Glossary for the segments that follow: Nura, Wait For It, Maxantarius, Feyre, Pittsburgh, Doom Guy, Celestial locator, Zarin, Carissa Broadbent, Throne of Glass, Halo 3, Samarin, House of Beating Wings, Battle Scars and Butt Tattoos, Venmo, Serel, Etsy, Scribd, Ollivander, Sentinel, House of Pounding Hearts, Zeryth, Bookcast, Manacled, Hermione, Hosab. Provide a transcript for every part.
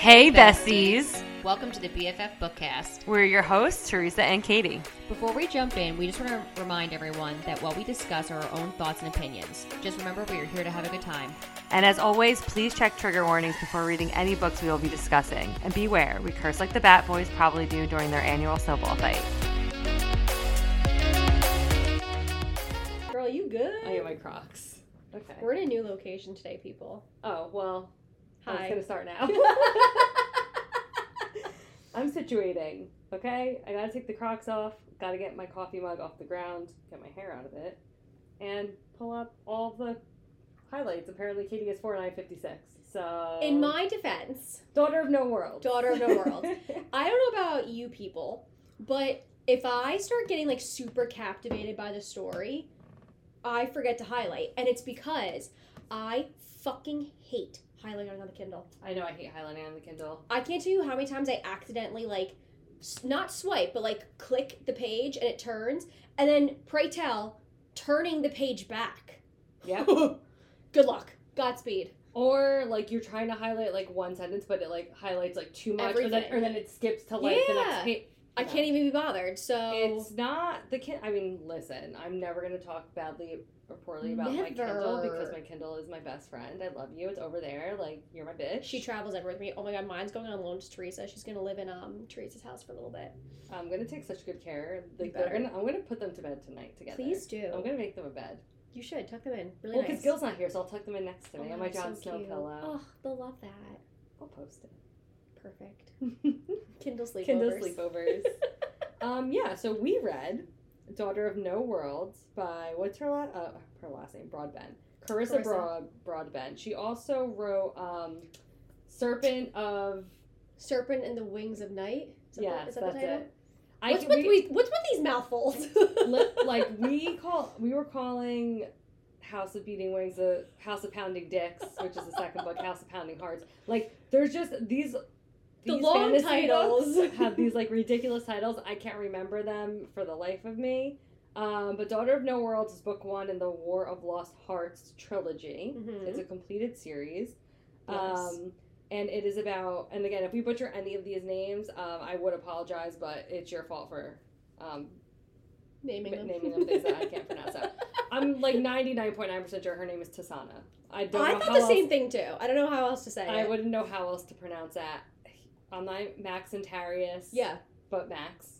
Hey besties! Welcome to the BFF Bookcast. We're your hosts, Teresa and Katie. Before we jump in, we just want to remind everyone that what we discuss are our own thoughts and opinions. Just remember we are here to have a good time. And as always, please check trigger warnings before reading any books we will be discussing. And beware, we curse like the Bat Boys probably do during their annual snowball fight. Girl, you good? I got my Crocs. Okay. We're in a new location today, people. Oh, well, hi. I'm going to start now. I'm situating, okay? I gotta take the Crocs off, gotta get my coffee mug off the ground, get my hair out of it, and pull up all the highlights. Apparently, Katie is 4956, so... In my defense... Daughter of No Worlds. I don't know about you people, but if I start getting, like, super captivated by the story, I forget to highlight, and it's because I fucking hate highlighting on the Kindle. I know, I hate highlighting on the Kindle. I can't tell you how many times I accidentally, like, not swipe, but, like, click the page and it turns, and then, pray tell, turning the page back. Yep. Good luck. Godspeed. Or, like, you're trying to highlight, like, one sentence, but it, like, highlights, like, too much, or then it skips to, like, the next page. I can't even be bothered, so... It's not the Kindle. I mean, listen, I'm never going to talk badly or poorly about my Kindle because my Kindle is my best friend. I love you. It's over there. Like, you're my bitch. She travels everywhere with me. Oh my God, mine's going on loan to Teresa. She's going to live in Teresa's house for a little bit. I'm going to take such good care. I'm going to put them to bed tonight together. Please do. I'm going to make them a bed. You should. Tuck them in. Really nice. Well, because Gil's not here, so I'll tuck them in next to me on my John Snow pillow. Oh, they'll love that. I'll post it. Perfect. Kindle sleepovers. Yeah, so we read Daughter of No Worlds by, what's her last name? Broadbent. Carissa Broadbent. She also wrote Serpent and the Wings of Night. Is that the title? What's with these mouthfuls? Like, we were calling House of Beating Wings, House of Pounding Dicks, which is the second book, House of Pounding Hearts. Like, there's just these long titles have these, like, ridiculous titles. I can't remember them for the life of me. But Daughter of No Worlds is book one in the War of Lost Hearts trilogy. Mm-hmm. It's a completed series. Yes. And it is about, and again, if we butcher any of these names, I would apologize, but it's your fault for naming them things that I can't pronounce out. I'm like 99.9% sure her name is Tisaanah. I thought the same thing too. I don't know how else to say it. I wouldn't know how else to pronounce that. I'm not Maxantarius. Yeah. But Max.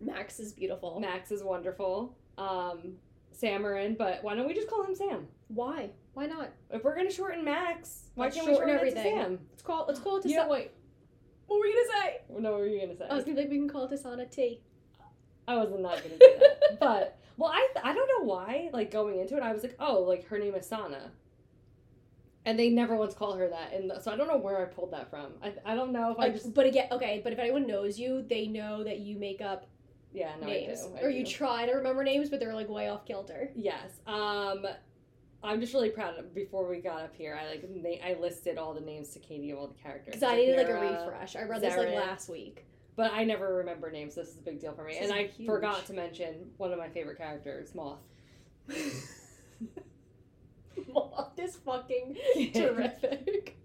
Max is beautiful. Max is wonderful. Samarin, but why don't we just call him Sam? Why? Why not? If we're gonna shorten Max, why can't we shorten everything? It to Sam? Let's call it Tisaanah. Yeah, wait. What were you gonna say? No, what were you gonna say? I was gonna be like, we can call it Tisaanah T. I was not gonna do that, but. Well, I don't know why, like, going into it, I was like, oh, like, her name is Sana. And they never once call her that, and so I don't know where I pulled that from. I don't know if I just... But again, okay, but if anyone knows you, they know that you make up names. I do. You try to remember names, but they're, like, way off kilter. Yes. I'm just really proud of, before we got up here, I listed all the names to Katie of all the characters. Because I needed, Nura, a refresh. I read Zarin. This, like, last week. But I never remember names, so this is a big deal for me. This and I forgot to mention one of my favorite characters, Moth. Moth is fucking terrific.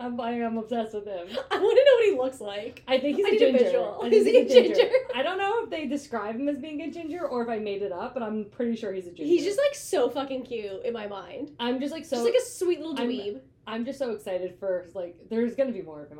I'm obsessed with him. I want to know what he looks like. I think he's a ginger. Is he a ginger? I don't know if they describe him as being a ginger or if I made it up, but I'm pretty sure he's a ginger. He's just, like, so fucking cute in my mind. I'm just, like, so... Just, like, a sweet little dweeb. I'm just so excited for, like, there's gonna be more of him.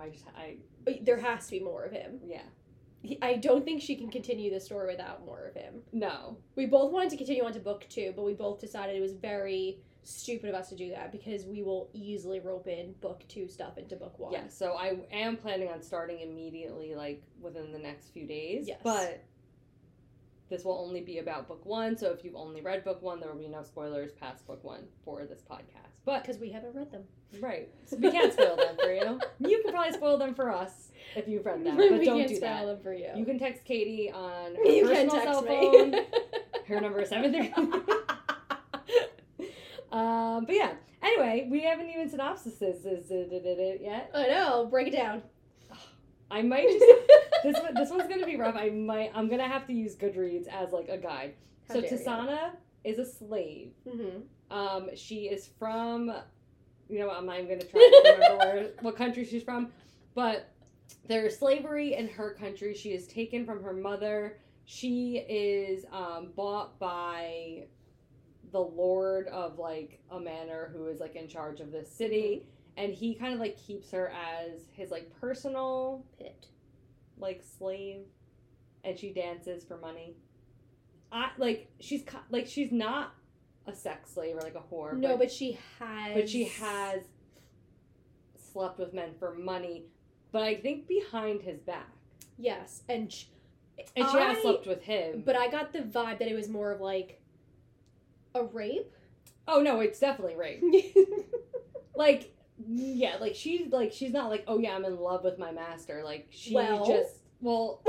There has to be more of him. Yeah. I don't think she can continue the story without more of him. No. We both wanted to continue on to book two, but we both decided it was very stupid of us to do that because we will easily rope in book two stuff into book one. Yeah, so I am planning on starting immediately, like, within the next few days. Yes. But this will only be about book one, so if you've only read book one, there will be no spoilers past book one for this podcast. Because we haven't read them. Right. So we can't spoil them for you. You can probably spoil them for us if you've read them, but don't do that. We can't spoil them for you. You can text Katie on her personal cell phone. Her number is 730. But yeah. Anyway, we haven't even synopsised it yet. I know. Break it down. I might just... This one's going to be rough. I'm going to have to use Goodreads as, like, a guide. How so Tisaanah is a slave. Mm-hmm. She is from, you know what, I'm not even going to try to remember what country she's from. But there is slavery in her country. She is taken from her mother. She is bought by the lord of, like, a manor who is, like, in charge of this city. And he kind of, like, keeps her as his, like, personal pit, like, slave. And she dances for money. She's not a sex slave or, like, a whore. No, but she has slept with men for money. But I think behind his back. Yes, and she has slept with him. But I got the vibe that it was more of, like, a rape. Oh, no, it's definitely rape. Like, yeah, like, she's not like, oh, yeah, I'm in love with my master. Like, no, she's not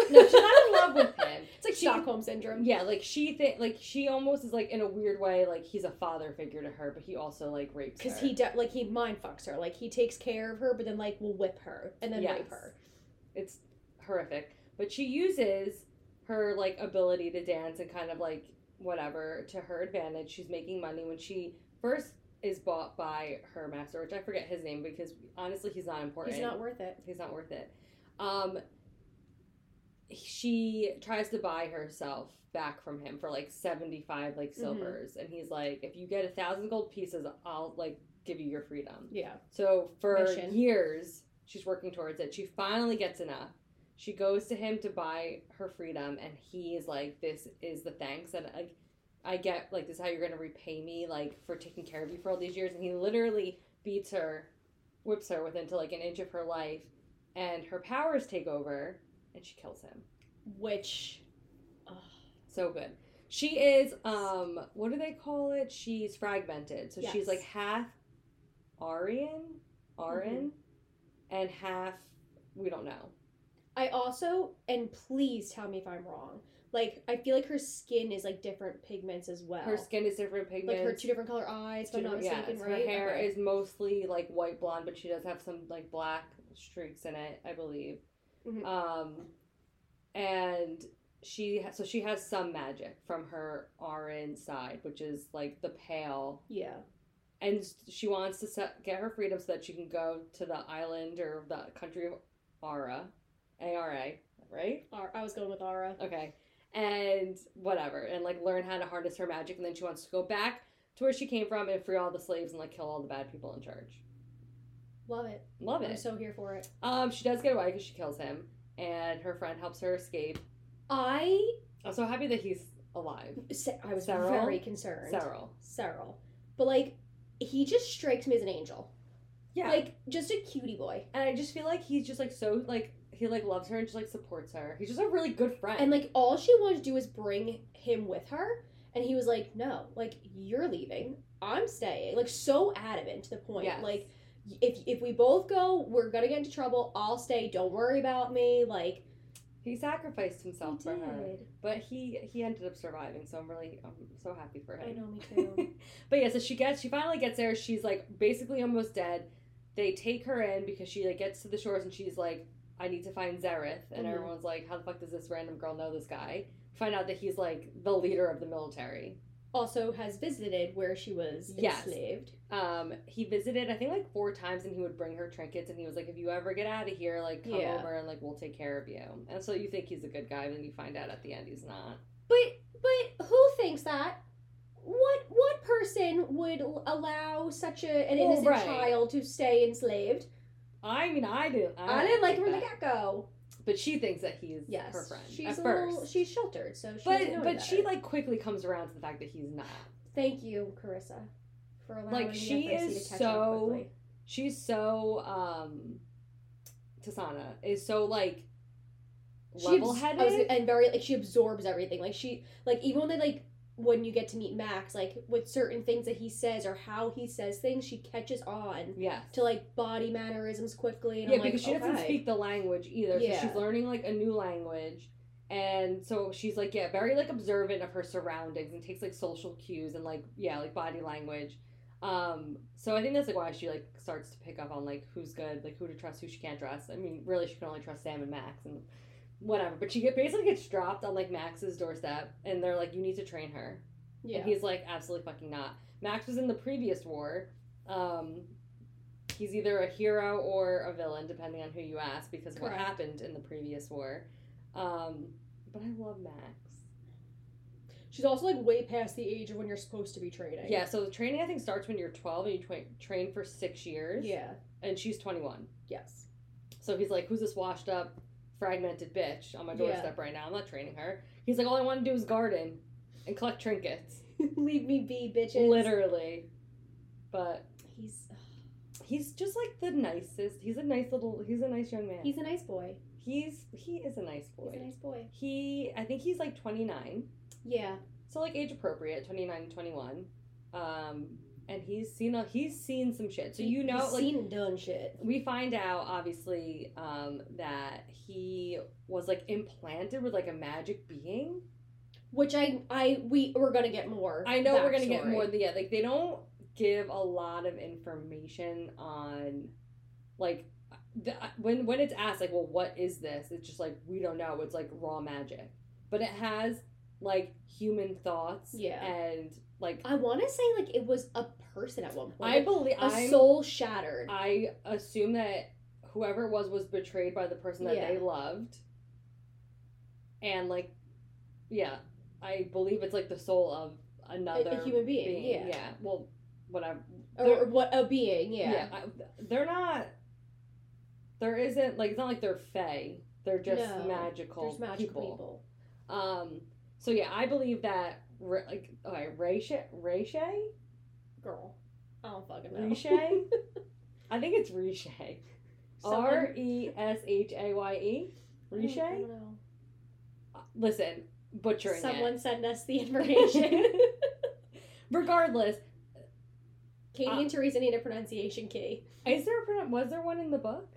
in love with him. It's like Stockholm Syndrome. Yeah, like, she almost is, like, in a weird way, like, he's a father figure to her, but he also, like, rapes her. Because he mind fucks her. Like, he takes care of her, but then, like, will whip her and then rape her. It's horrific. But she uses her, like, ability to dance and kind of, like, whatever, to her advantage. She's making money when she first is bought by her master, which I forget his name because, honestly, he's not important. He's not worth it. She tries to buy herself back from him for, like, 75, like, silvers. Mm-hmm. And he's like, if you get 1,000 gold pieces, I'll, like, give you your freedom. Yeah. So for years, she's working towards it. She finally gets enough. She goes to him to buy her freedom, and he is like, this is the thanks that I get. Like, this is how you're going to repay me, like, for taking care of you for all these years. And he literally beats her, whips her within, to, like, an inch of her life, and her powers take over. And she kills him. Which, so good. She is, what do they call it? She's fragmented. So she's, like, half Aryan, mm-hmm. and half, we don't know. I also, and please tell me if I'm wrong, like, I feel like her skin is, like, different pigments as well. Her skin is different pigments. Like, her two different color eyes, if I'm not mistaken, right? Her hair is mostly, like, white blonde, but she does have some, like, black streaks in it, I believe. Mm-hmm. And she has some magic from her Aran side, which is, like, the pale. Yeah. And she wants to get her freedom so that she can go to the island or the country of Aura, A-R-A, right? I was going with Aura. Okay. And whatever. And, like, learn how to harness her magic. And then she wants to go back to where she came from and free all the slaves and, like, kill all the bad people in charge. Love it. I'm so here for it. She does get away because she kills him, and her friend helps her escape. I'm so happy that he's alive. I was very concerned. Serel. But, like, he just strikes me as an angel. Yeah. Like, just a cutie boy. And I just feel like he's just, like, so, like, he, like, loves her and just, like, supports her. He's just a really good friend. And, like, all she wanted to do was bring him with her, and he was like, no, like, you're leaving. I'm staying. Like, so adamant to the point. Yes. Like, If we both go, we're going to get into trouble. I'll stay. Don't worry about me. Like, he sacrificed himself for her. But he ended up surviving, so I'm so happy for him. I know, me too. But yeah, so she finally gets there. She's, like, basically almost dead. They take her in because she, like, gets to the shores and she's like, I need to find Zeryth. And mm-hmm. everyone's like, how the fuck does this random girl know this guy? Find out that he's, like, the leader of the military. Also has visited where she was enslaved. He visited, I think, like, 4 times, and he would bring her trinkets, and he was like, if you ever get out of here, like, come over, and, like, we'll take care of you. And so you think he's a good guy, but then you find out at the end he's not. But who thinks that? What person would allow such an innocent child to stay enslaved? I mean, I do. I didn't like him from the get-go. But she thinks that he's her friend. She's sheltered, so she doesn't know better. She, like, quickly comes around to the fact that he's not. Thank you, Carissa, for allowing FIC to catch up quickly. She's so, Tisaanah is so, like, level-headed. And very, like, she absorbs everything. Like, she, like, even when they, like, when you get to meet Max, like, with certain things that he says or how he says things, she catches on to, like, body mannerisms quickly. And because she doesn't speak the language either, so she's learning, like, a new language. And so she's, like, very, like, observant of her surroundings and takes, like, social cues and, like, like, body language. So I think that's, like, why she, like, starts to pick up on, like, who's good, like, who to trust, who she can't trust. I mean, really, she can only trust Sam and Max and whatever, but she basically gets dropped on, like, Max's doorstep, and they're like, you need to train her. Yeah. And he's like, absolutely fucking not. Max was in the previous war, he's either a hero or a villain, depending on who you ask, because of what happened in the previous war. But I love Max. She's also, like, way past the age of when you're supposed to be training. Yeah, so the training, I think, starts when you're 12 and you train for 6 years. Yeah. And she's 21. Yes. So he's like, who's this washed up, fragmented bitch on my doorstep right now? I'm not training her. He's like, all I want to do is garden and collect trinkets. Leave me be, bitches. Literally. But he's just, like, the nicest. He's a nice young man. He's a nice boy. He is a nice boy. He's a nice boy. I think he's, like, 29. Yeah. So, like, age appropriate, 29 and 21. And he's seen some shit. So, you know, he's like, seen and done shit. We find out, obviously, that he was, like, implanted with, like, a magic being. Which we're gonna get more. I know we're gonna get more. Yeah, like, they don't give a lot of information on, like, when it's asked, like, well, what is this? It's just, like, we don't know. It's, like, raw magic. But it has, like, human thoughts. Yeah. And, like, I want to say, like, it was a person at one point. I believe soul shattered. I assume that whoever it was betrayed by the person that they loved. And, like, yeah, I believe it's, like, the soul of another a human being. Yeah. Yeah. Well, whatever. Or what a being. Yeah. Yeah. They're not. There isn't, like, it's not like they're fae. They're just magical people. So, yeah, I believe that, like, okay, Reshaye? Girl. I don't fucking know. Reshaye? I think it's Reshaye. R-E-S-H-A-Y-E? Reshaye? I don't know. Listen, butchering Someone send us the information. Regardless. Katie and Teresa need a pronunciation key. Was there one in the book?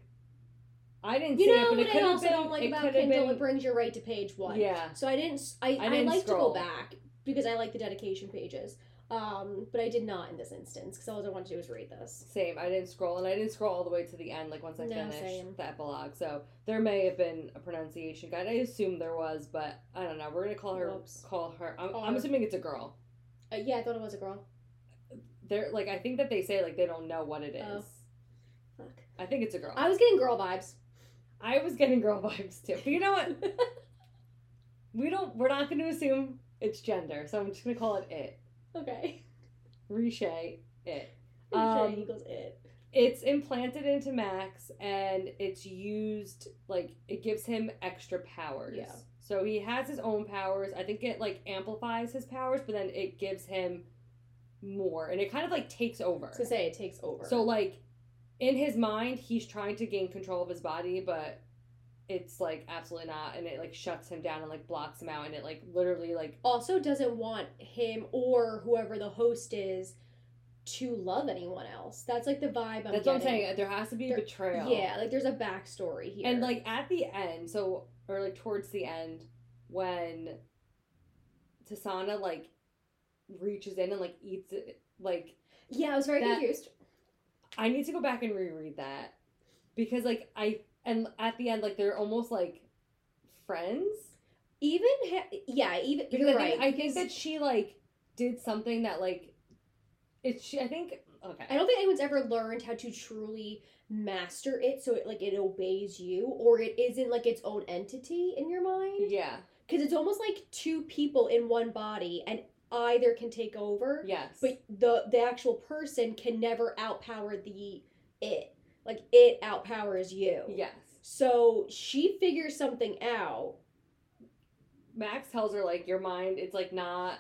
I didn't see it, but it could have been. You know what I also don't like about Kindle? It brings you right to page one. Yeah. So I didn't. I like to go back because I like the dedication pages. But I did not in this instance because all I wanted to do was read this. Same. I didn't scroll, and I didn't scroll all the way to the end. Like, once I finished the epilogue, so there may have been a pronunciation guide. I assume there was, but I don't know. We're gonna call her. Whoops. I'm assuming it's a girl. Yeah, I thought it was a girl. They're like, I think that they say, like, they don't know what it is. Oh. Fuck. I think it's a girl. I was getting girl vibes. I was getting girl vibes too. But you know what? We're not going to assume it's gender, so I'm just going to call it it. Okay. Reshaye it. Reshaye equals it. It's implanted into Max, and it's used, like, it gives him extra powers. Yeah. So he has his own powers. I think it, like, amplifies his powers, but then it gives him more, and it kind of, like, takes over. I was going to say, it takes over. So, like, in his mind, he's trying to gain control of his body, but it's, like, absolutely not, and it, like, shuts him down and, like, blocks him out, and it, like, literally, like... Also doesn't want him or whoever the host is to love anyone else. That's, like, the vibe I'm getting. That's what I'm saying. There has to be betrayal. Yeah, like, there's a backstory here. And, like, at the end, towards the end, when Tisaanah, like, reaches in and, like, eats it, like... Yeah, I was very confused. I need to go back and reread that because, like, and at the end, like, they're almost like friends. Even because I think that she, like, did something that, like, I don't think anyone's ever learned how to truly master it, so it, like, it obeys you or it isn't, like, its own entity in your mind. Yeah, because it's almost like two people in one body and either can take over. Yes. But the actual person can never outpower the it. Like, it outpowers you. Yes. So she figures something out. Max tells her, like, your mind, it's not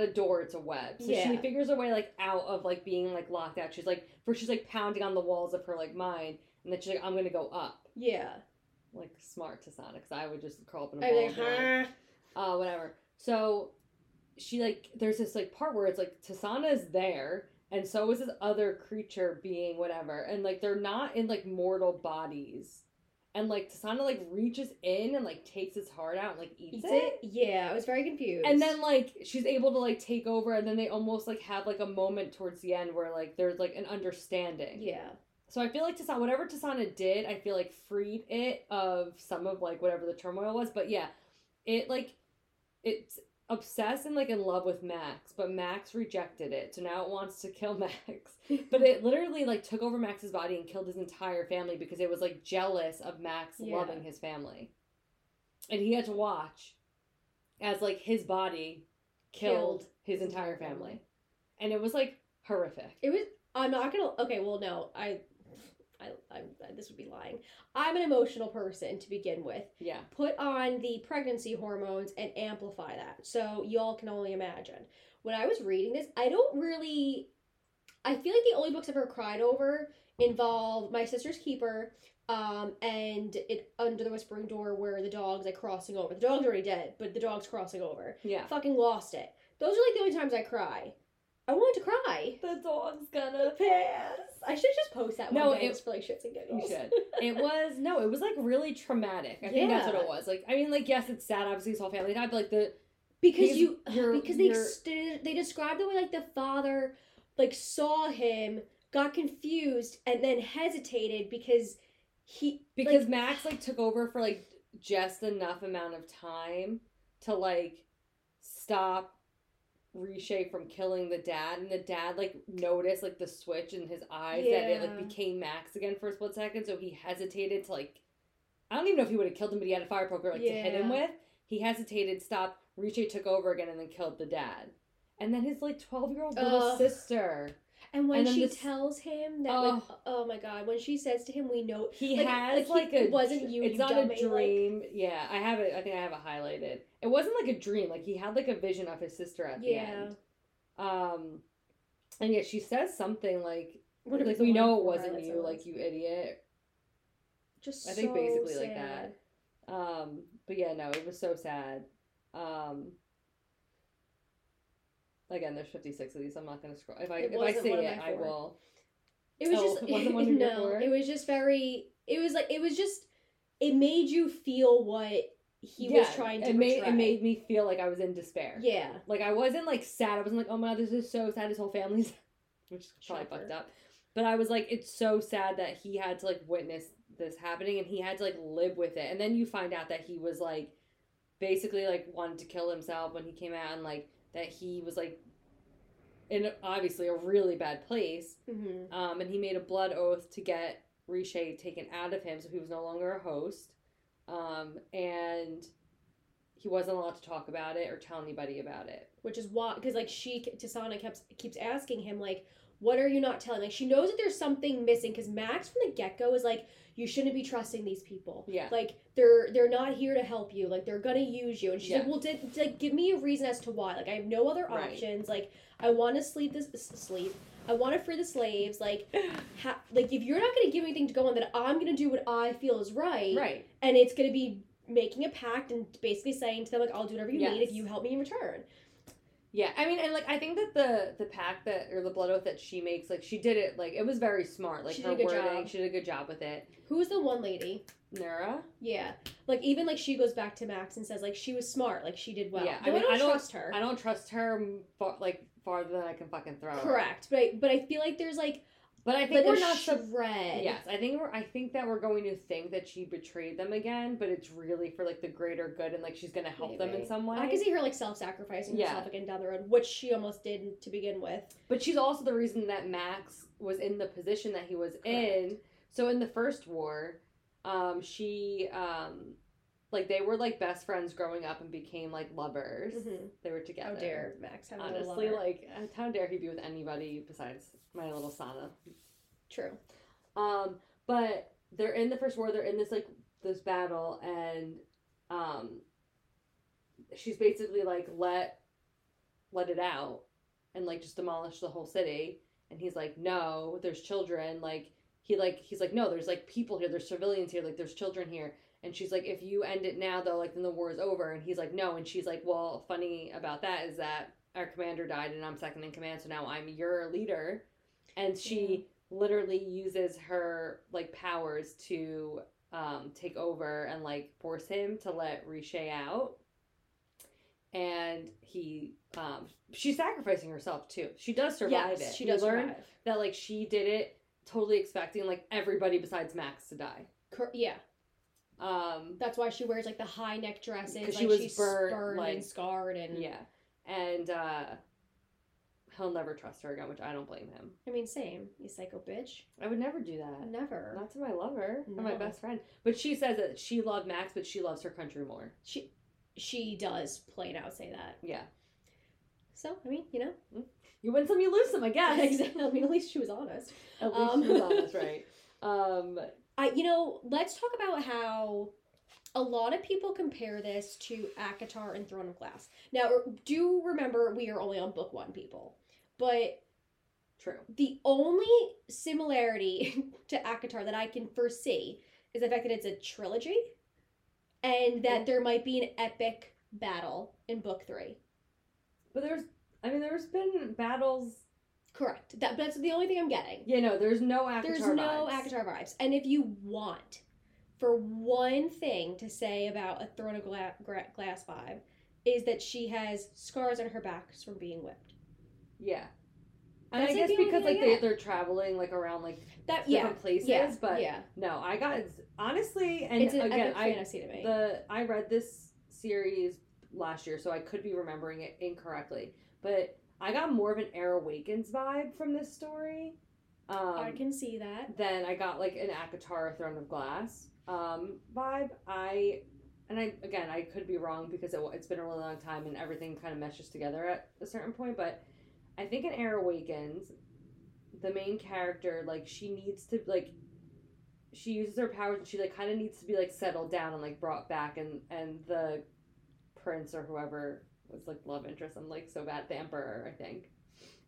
a door, it's a web. So she figures a way, like, out of, like, being, like, locked out. She's pounding on the walls of her, like, mind, and then she's like, I'm gonna go up. Yeah. Like, smart Tisaanah, because I would just curl up in a ball. I'd be like, ha! Whatever. So... She, like, there's this, like, part where it's, like, Tisaanah is there, and so is this other creature being whatever, and, like, they're not in, like, mortal bodies. And, like, Tisaanah, like, reaches in and, like, takes his heart out and, like, eats it? Yeah, I was very confused. And then, like, she's able to, like, take over, and then they almost, like, have, like, a moment towards the end where, like, there's, like, an understanding. Yeah. So I feel like Tisaanah, whatever Tisaanah did, I feel like freed it of some of, like, whatever the turmoil was, but yeah, it, like, it's... obsessed and like in love with Max, but Max rejected it, so now it wants to kill Max. But it literally like took over Max's body and killed his entire family because it was like jealous of Max loving his family, and he had to watch as like his body killed his entire family, and it was like horrific. It was. I'm not gonna. Okay, well, no, I this would be lying. I'm an emotional person to begin with. Yeah. Put on the pregnancy hormones and amplify that. So y'all can only imagine. When I was reading this, I feel like the only books I've ever cried over involve My Sister's Keeper, and Under the Whispering Door, where the dog's like crossing over. The dog's already dead, but the dog's crossing over. Yeah. Fucking lost it. Those are like the only times I cry. I wanted to cry. The dog's gonna pass. I should just post that one day just for like shits and giggles. You should. It was like really traumatic. I think that's what it was. Like, I mean, like, yes, it's sad. Obviously, his whole family died, but like they described the way like the father like saw him, got confused, and then hesitated because like, Max like took over for like just enough amount of time to like stop Reshaye from killing the dad, and the dad like noticed like the switch in his eyes that it like became Max again for a split second, so he hesitated to like, I don't even know if he would have killed him, but he had a fire poker to hit him with. He hesitated, stopped, Reshaye took over again, and then killed the dad, and then his like 12-year-old little sister. And when she tells him that, oh my God, when she says to him, we know he like, has like he, a, it wasn't you. It's you not dummy, a dream. Like, yeah, I have it. I think I have it highlighted. It wasn't like a dream. Like he had like a vision of his sister at the end. And yet she says something like we know it wasn't you, like you idiot. Just I think so basically sad. Like that. But yeah, no, it was so sad. Again, there's 56 of these. I'm not going to scroll. If I see it, I will. It was just... it was just very... It was like... It was just... It made you feel what he was trying to portray. It made me feel like I was in despair. Yeah. Like, I wasn't, like, sad. I wasn't like, oh my God, this is so sad. His whole family's... Which is probably fucked up. But I was like, it's so sad that he had to, like, witness this happening. And he had to, like, live with it. And then you find out that he was, like... Basically, like, wanted to kill himself when he came out and, like... That he was, like, in obviously a really bad place. Mm-hmm. And he made a blood oath to get Reshaye taken out of him, so he was no longer a host. And he wasn't allowed to talk about it or tell anybody about it. Which is why, because, like, Tisaanah keeps asking him, like, what are you not telling? Like, she knows that there's something missing, because Max from the get-go is like, you shouldn't be trusting these people. Yeah. Like, they're not here to help you. Like, they're gonna use you. And she's like, well, give me a reason as to why. Like, I have no other options. Like, I want to sleep. I want to free the slaves. Like, if you're not gonna give me anything to go on, then I'm gonna do what I feel is right. Right. And it's gonna be making a pact and basically saying to them, like, I'll do whatever you need if you help me in return. Yeah, I mean, and, like, I think that the pact that, or the blood oath that she makes, like, she did it, like, it was very smart. Like, her wording, she did a good job with it. Who was the one lady? Nura? Yeah. Like, even, like, she goes back to Max and says, like, she was smart. Like, she did well. Yeah, I mean, I don't trust her. I don't trust her, farther than I can fucking throw her. Correct. But I feel like there's, like... But I think we're not shred. Yes, I think that we're going to think that she betrayed them again, but it's really for like the greater good, and like she's going to help them in some way. I can see her like self-sacrificing herself again down the road, which she almost did to begin with. But she's also the reason that Max was in the position that he was in. So in the first war, she like they were like best friends growing up and became like lovers. Mm-hmm. They were together. How dare Max have a lover? Honestly, like how dare he be with anybody besides my little Sana? True. But they're in the first war. They're in this like this battle, and she's basically like let it out and like just demolish the whole city. And he's like, no, there's children. Like he's like, no, there's like people here. There's civilians here. Like there's children here. And she's like, if you end it now, though, like, then the war is over. And he's like, no. And she's like, well, funny about that is that our commander died and I'm second in command, so now I'm your leader. And she literally uses her, like, powers to take over and, like, force him to let Reshaye out. And he, she's sacrificing herself, too. She does survive it. She does learn that, like, she did it totally expecting, like, everybody besides Max to die. Yeah. That's why she wears like the high neck dresses. Like, she was she's burnt, burned like, and scarred and yeah. And he'll never trust her again, which I don't blame him. I mean, same. You psycho bitch. I would never do that. Never. Not to my lover or my best friend. But she says that she loved Max, but she loves her country more. She does plain out say that. Yeah. So, I mean, you know. You win some, you lose some, I guess. Exactly. I mean, at least she was honest. At least she was honest, right. You know, let's talk about how a lot of people compare this to ACOTAR and Throne of Glass. Now, do remember we are only on book one, people. But true. The only similarity to ACOTAR that I can foresee is the fact that it's a trilogy and that there might be an epic battle in book three. But there's been battles. Correct. That's the only thing I'm getting. Yeah, no, there's no ACOTAR vibes. There's no ACOTAR vibes. And if you want for one thing to say about a Throne of Glass vibe is that she has scars on her back from being whipped. Yeah. And I guess because, like, they're traveling, like, around, like, different places. Yeah, but, no, I got, honestly, and it's again, fantasy to me. I read this series last year, so I could be remembering it incorrectly. But I got more of an Air Awakens vibe from this story. I can see that. Then I got, like, an ACOTAR Throne of Glass vibe. I could be wrong because it's been a really long time and everything kind of meshes together at a certain point, but I think in Air Awakens, the main character, like, she needs to, like, she uses her powers and she, like, kind of needs to be, like, settled down and, like, brought back. And the prince or whoever was, like, love interest. I'm, like, so bad. The emperor, I think.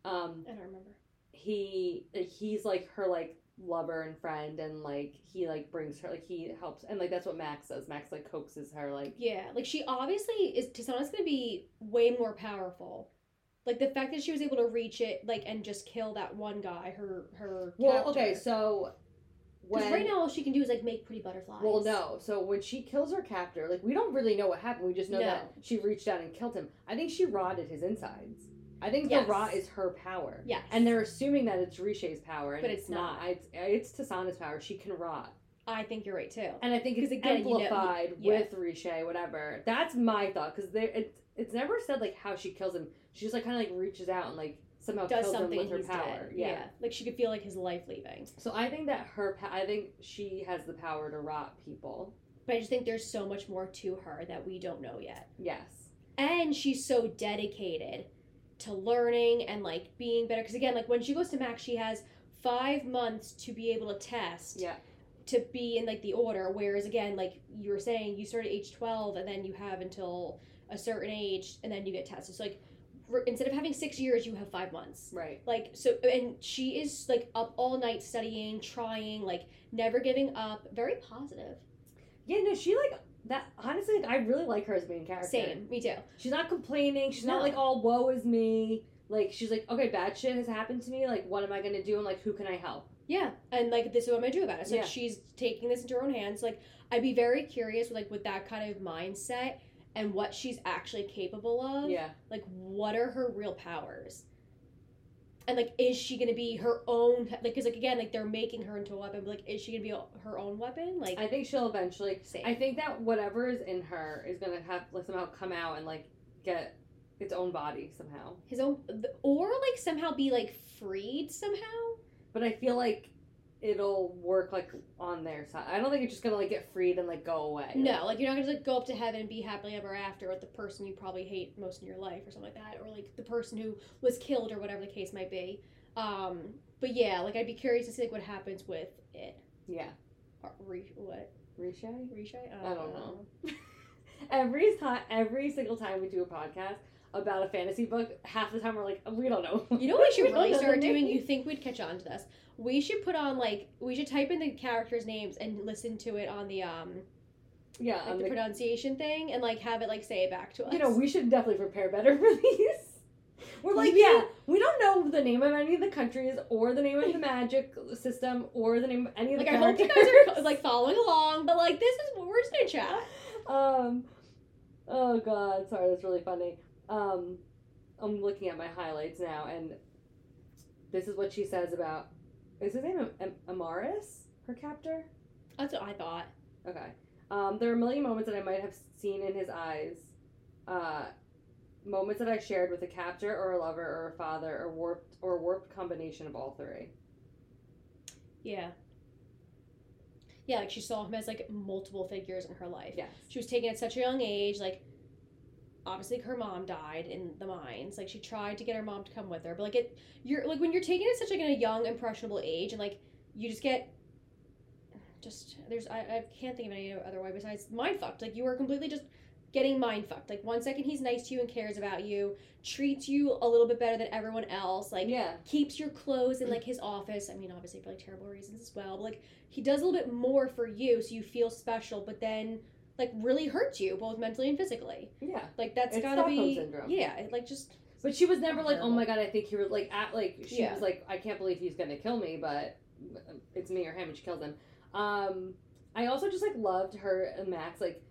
I don't remember. He's, like, her, like, lover and friend. And, like, he, like, brings her, like, he helps. And, like, that's what Max does. Max, like, coaxes her, like. Yeah. Like, she obviously is, Tisaanah's going to be way more powerful. Like, the fact that she was able to reach it, like, and just kill that one guy, her Well, captor. Okay, so because right now all she can do is, like, make pretty butterflies. Well, no. So when she kills her captor, like, we don't really know what happened. We just know that she reached out and killed him. I think she rotted his insides. I think the rot is her power. Yes. And they're assuming that it's Reshaye's power. But it's not. It's Tisaanah's power. She can rot. I think you're right, too. And I think it's again, amplified with Reshaye, whatever. That's my thought, because it's never said, like, how she kills him. She just, like, kind of, like, reaches out and, like, somehow does something with her power. Yeah. Like, she could feel, like, his life leaving. So I think that I think she has the power to rot people. But I just think there's so much more to her that we don't know yet. Yes. And she's so dedicated to learning and, like, being better. Because, again, like, when she goes to Max, she has 5 months to be able to test. Yeah. To be in, like, the order, whereas, again, like you were saying, you start at age 12 and then you have until a certain age and then you get tested. So, like, instead of having 6 years, you have 5 months. Right. Like, so, and she is, like, up all night studying, trying, like, never giving up. Very positive. Yeah, no, she, like, that, honestly, like, I really like her as main character. Same, me too. She's not complaining. She's not, like, all woe is me. Like, she's like, okay, bad shit has happened to me. Like, what am I going to do? And, like, who can I help? Yeah, and, like, this is what I'm going to do about it. So, like, she's taking this into her own hands. Like, I'd be very curious, like, with that kind of mindset and what she's actually capable of. Yeah. Like, what are her real powers? And, like, is she going to be her own, like, because, like, again, like, they're making her into a weapon, but, like, is she going to be her own weapon? Like, I think she'll eventually, I think that whatever is in her is going to have, like, somehow come out and, like, get its own body somehow. His own, or, like, somehow be, like, freed somehow. But I feel like it'll work, like, on their side. I don't think it's just going to, like, get freed and, like, go away. No, like, you're not going to, like, go up to heaven and be happily ever after with the person you probably hate most in your life or something like that. Or, like, the person who was killed or whatever the case might be. But, yeah, like, I'd be curious to see, like, what happens with it. Yeah. What? Reshaye? Reshaye? I don't know. Every single time we do a podcast about a fantasy book, half the time we're like, we don't know. You know what we should really start doing? You think we'd catch on to this? We should put on, like, we should type in the characters' names and listen to it on the, like, the pronunciation thing and, like, have it, like, say it back to us. You know, we should definitely prepare better for these. We're like, we don't know the name of any of the countries or the name of the magic system or the name of any of the characters. Like, I hope you guys are, like, following along, but, like, this is what we're just going to chat. Oh, God. Sorry, that's really funny. I'm looking at my highlights now, and this is what she says about, is his name Amaris, her captor? That's what I thought. Okay. There are a million moments that I might have seen in his eyes. Moments that I shared with a captor or a lover or a father or warped combination of all three. Yeah. Yeah, like she saw him as like multiple figures in her life. Yes. She was taken at such a young age, like obviously her mom died in the mines. Like she tried to get her mom to come with her, but like when you're taken at such like a young, impressionable age, and like you just get I can't think of any other way besides mind fucked. Like you are completely just getting mind fucked. Like one second he's nice to you and cares about you, treats you a little bit better than everyone else, like keeps your clothes in like his office. I mean obviously for like terrible reasons as well, but like he does a little bit more for you so you feel special, but then like really hurts you both mentally and physically. Yeah. Like that's gotta be syndrome. Yeah, it like just. But she was never terrible. Like, oh my god, I think he was like she was like, I can't believe he's gonna kill me, but it's me or him and she kills him. I also just like loved her and Max. Like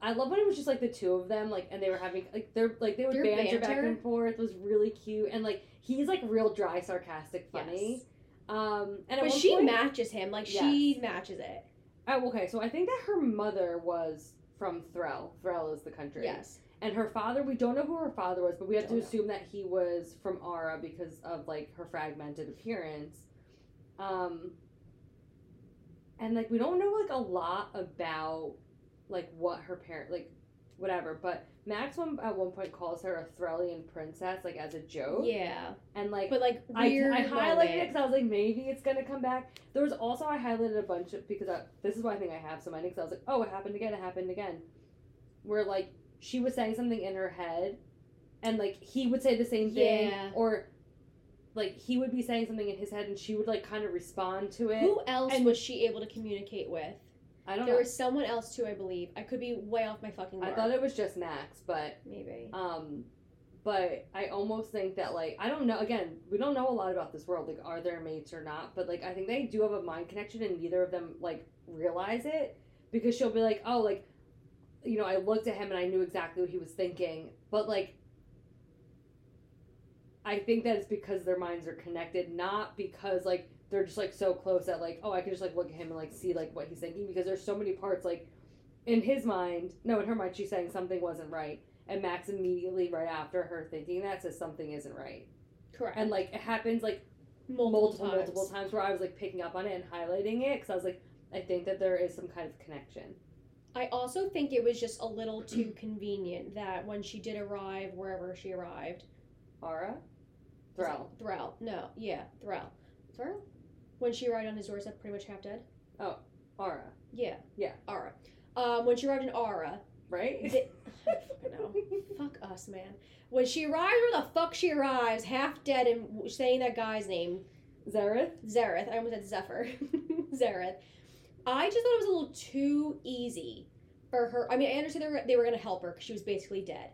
I love when it was just like the two of them, like, and they were having like they would banter back and forth. Was really cute, and like he's like real dry, sarcastic, funny. Yes. And but she matches him. Like she matches it. Oh, okay, so I think that her mother was from Threll. Threll is the country. Yes. And her father, we don't know who her father was, but we have to assume that he was from Aura because of like her fragmented appearance. And, like, we don't know, like, a lot about, like, what her parent, like, whatever. But Max at one point calls her a Threllian princess, like, as a joke. Yeah. And, like, but, like weird I highlighted it because I was like, maybe it's going to come back. There was also, I highlighted a bunch of, because this is why I think I have so many, because I was like, oh, it happened again. Where, like, she was saying something in her head, and, like, he would say the same thing. Yeah. Or... like, he would be saying something in his head, and she would, like, kind of respond to it. Who else was she able to communicate with? I don't know. There was someone else, too, I believe. I could be way off my fucking mark. I thought it was just Max, but... maybe. But I almost think that, like... I don't know. Again, we don't know a lot about this world. Like, are there mates or not? But, like, I think they do have a mind connection, and neither of them, like, realize it. Because she'll be like, oh, like... you know, I looked at him, and I knew exactly what he was thinking. But, like... I think that it's because their minds are connected, not because, like, they're just, like, so close that, like, oh, I can just, like, look at him and, like, see, like, what he's thinking, because there's so many parts, like, in her mind, she's saying something wasn't right, and Max immediately right after her thinking that says something isn't right. Correct. And, like, it happens, like, multiple times where I was, like, picking up on it and highlighting it, because I was like, I think that there is some kind of connection. I also think it was just a little too convenient that when she did arrive, wherever she arrived... Aura? Threll. No, yeah, Threll. Threll? When she arrived on his doorstep, pretty much half dead. Oh, Aura. Yeah. Yeah. Aura. When she arrived in Aura. Right? I fucking know. Fuck us, man. When she arrives, where the fuck she arrives, half dead and saying that guy's name. Zeryth. I almost said Zephyr. Zeryth. I just thought it was a little too easy for her. I mean, I understand they were going to help her because she was basically dead.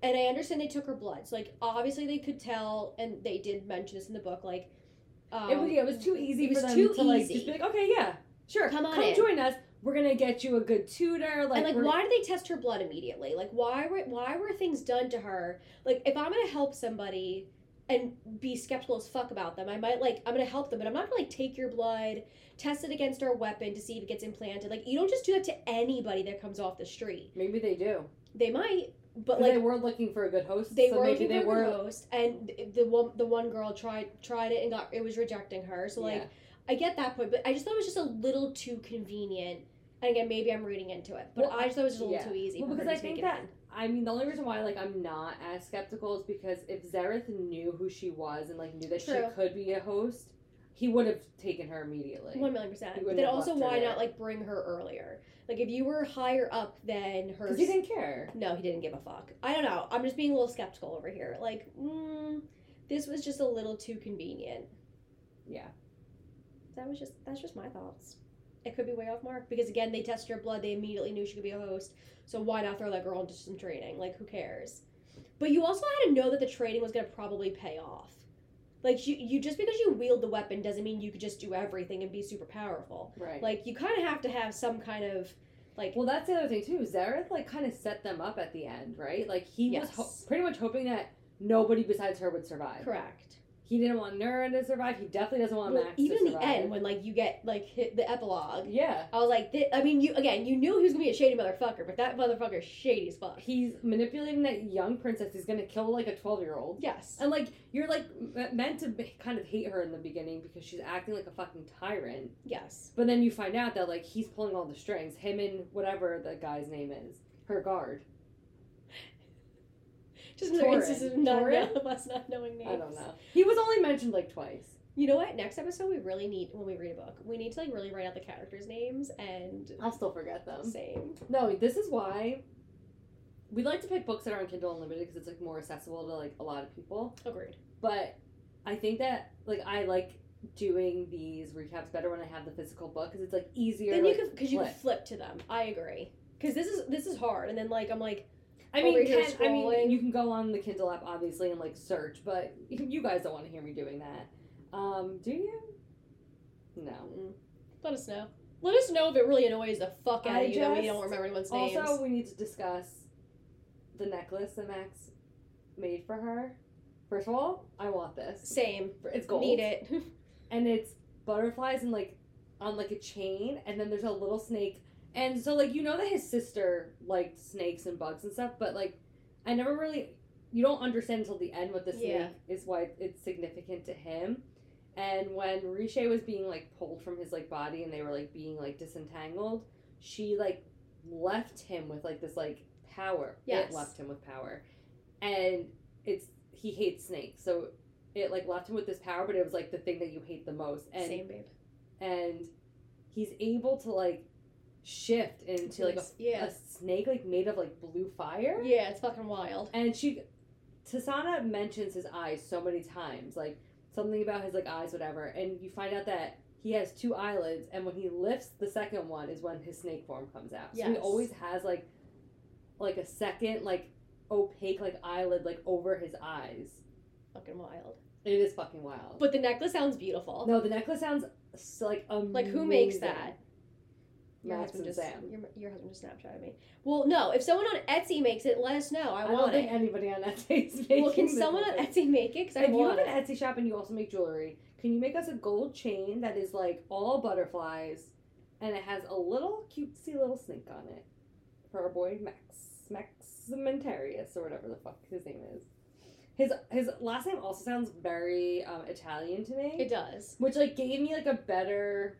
And I understand they took her blood. So, like, obviously they could tell, and they did mention this in the book, like... it was too easy for them to, like, just be like, okay, yeah, sure. Come join us. We're going to get you a good tutor. Like, and, like, why did they test her blood immediately? Like, why were things done to her? Like, if I'm going to help somebody and be skeptical as fuck about them, I might, like, I'm going to help them, but I'm not going to, like, take your blood, test it against our weapon to see if it gets implanted. Like, you don't just do that to anybody that comes off the street. Maybe they do. They might. But like, they were looking for a good host. And the one girl tried it and it was rejecting her. So like, I get that point, but I just thought it was just a little too convenient. And again, maybe I'm reading into it, but I just thought it was just a little too easy. Well, because I think that the only reason why like I'm not as skeptical is because if Zeryth knew who she was and like knew that she could be a host, he would have taken her immediately. 1,000,000%. But then also, why not, like, bring her earlier? Like, if you were higher up than her... because he didn't care. No, he didn't give a fuck. I don't know. I'm just being a little skeptical over here. Like, this was just a little too convenient. Yeah. That's just my thoughts. It could be way off mark. Because, again, they tested her blood. They immediately knew she could be a host. So why not throw that girl into some training? Like, who cares? But you also had to know that the training was going to probably pay off. Like, you just because you wield the weapon doesn't mean you could just do everything and be super powerful. Right. Like, you kind of have to have some kind of, like... well, that's the other thing, too. Zeryth, like, kind of set them up at the end, right? Like, he was pretty much hoping that nobody besides her would survive. Correct. He didn't want Nura to survive. He definitely doesn't want Max to survive. Even the end, when, like, you get, like, hit the epilogue. Yeah. I was like, I mean, you again, you knew he was going to be a shady motherfucker, but that motherfucker's shady as fuck. He's manipulating that young princess. He's going to kill, like, a 12-year-old. Yes. And, like, you're, like, meant to kind of hate her in the beginning because she's acting like a fucking tyrant. Yes. But then you find out that, like, he's pulling all the strings. Him and whatever the guy's name is. Her guard. Just another instance of us not knowing names. I don't know. He was only mentioned, like, twice. You know what? Next episode, we really need, when we read a book, we need to, like, really write out the characters' names, and... I'll still forget them. Same. No, this is why we like to pick books that are on Kindle Unlimited, because it's, like, more accessible to, like, a lot of people. Agreed. But I think that, like, I like doing these recaps better when I have the physical book, because it's, like, easier. Then you can, because you can flip to them. I agree. Because this is hard, and then, like, I'm like... you can go on the Kindle app, obviously, and, like, search, but you guys don't want to hear me doing that. Do you? No. Mm. Let us know. Let us know if it really annoys the fuck out of you that we don't remember anyone's names. Also, we need to discuss the necklace that Max made for her. First of all, I want this. Same. It's gold. Need it. And it's butterflies and, like, on, like, a chain, and then there's a little snake. And so, like, you know that his sister liked snakes and bugs and stuff, but, like, I never really... You don't understand until the end what the snake is, why it's significant to him. And when Reshaye was being, like, pulled from his, like, body and they were, like, being, like, disentangled, she, like, left him with, like, this, like, power. Yes. It left him with power. And it's... He hates snakes. So it, like, left him with this power, but it was, like, the thing that you hate the most. And, same, babe. And he's able to, like... shift into, like, a snake, like, made of, like, blue fire. Yeah, it's fucking wild. And Tisaanah mentions his eyes so many times, like, something about his, like, eyes, whatever, and you find out that he has two eyelids, and when he lifts the second one is when his snake form comes out. Yes. So he always has, like, a second, like, opaque, like, eyelid, like, over his eyes. Fucking wild. It is fucking wild. But the necklace sounds beautiful. No, the necklace sounds, like, amazing. Like, who makes that? Your husband just Snapchatted me. Well, no. If someone on Etsy makes it, let us know. I want it. I don't think anybody on Etsy is making it. Well, can someone on Etsy make it? Because I want it. If you have an Etsy shop and you also make jewelry, can you make us a gold chain that is, like, all butterflies, and it has a little cutesy little snake on it for our boy Maxantarius or whatever the fuck his name is. His last name also sounds very Italian to me. It does. Which, like, gave me, like, a better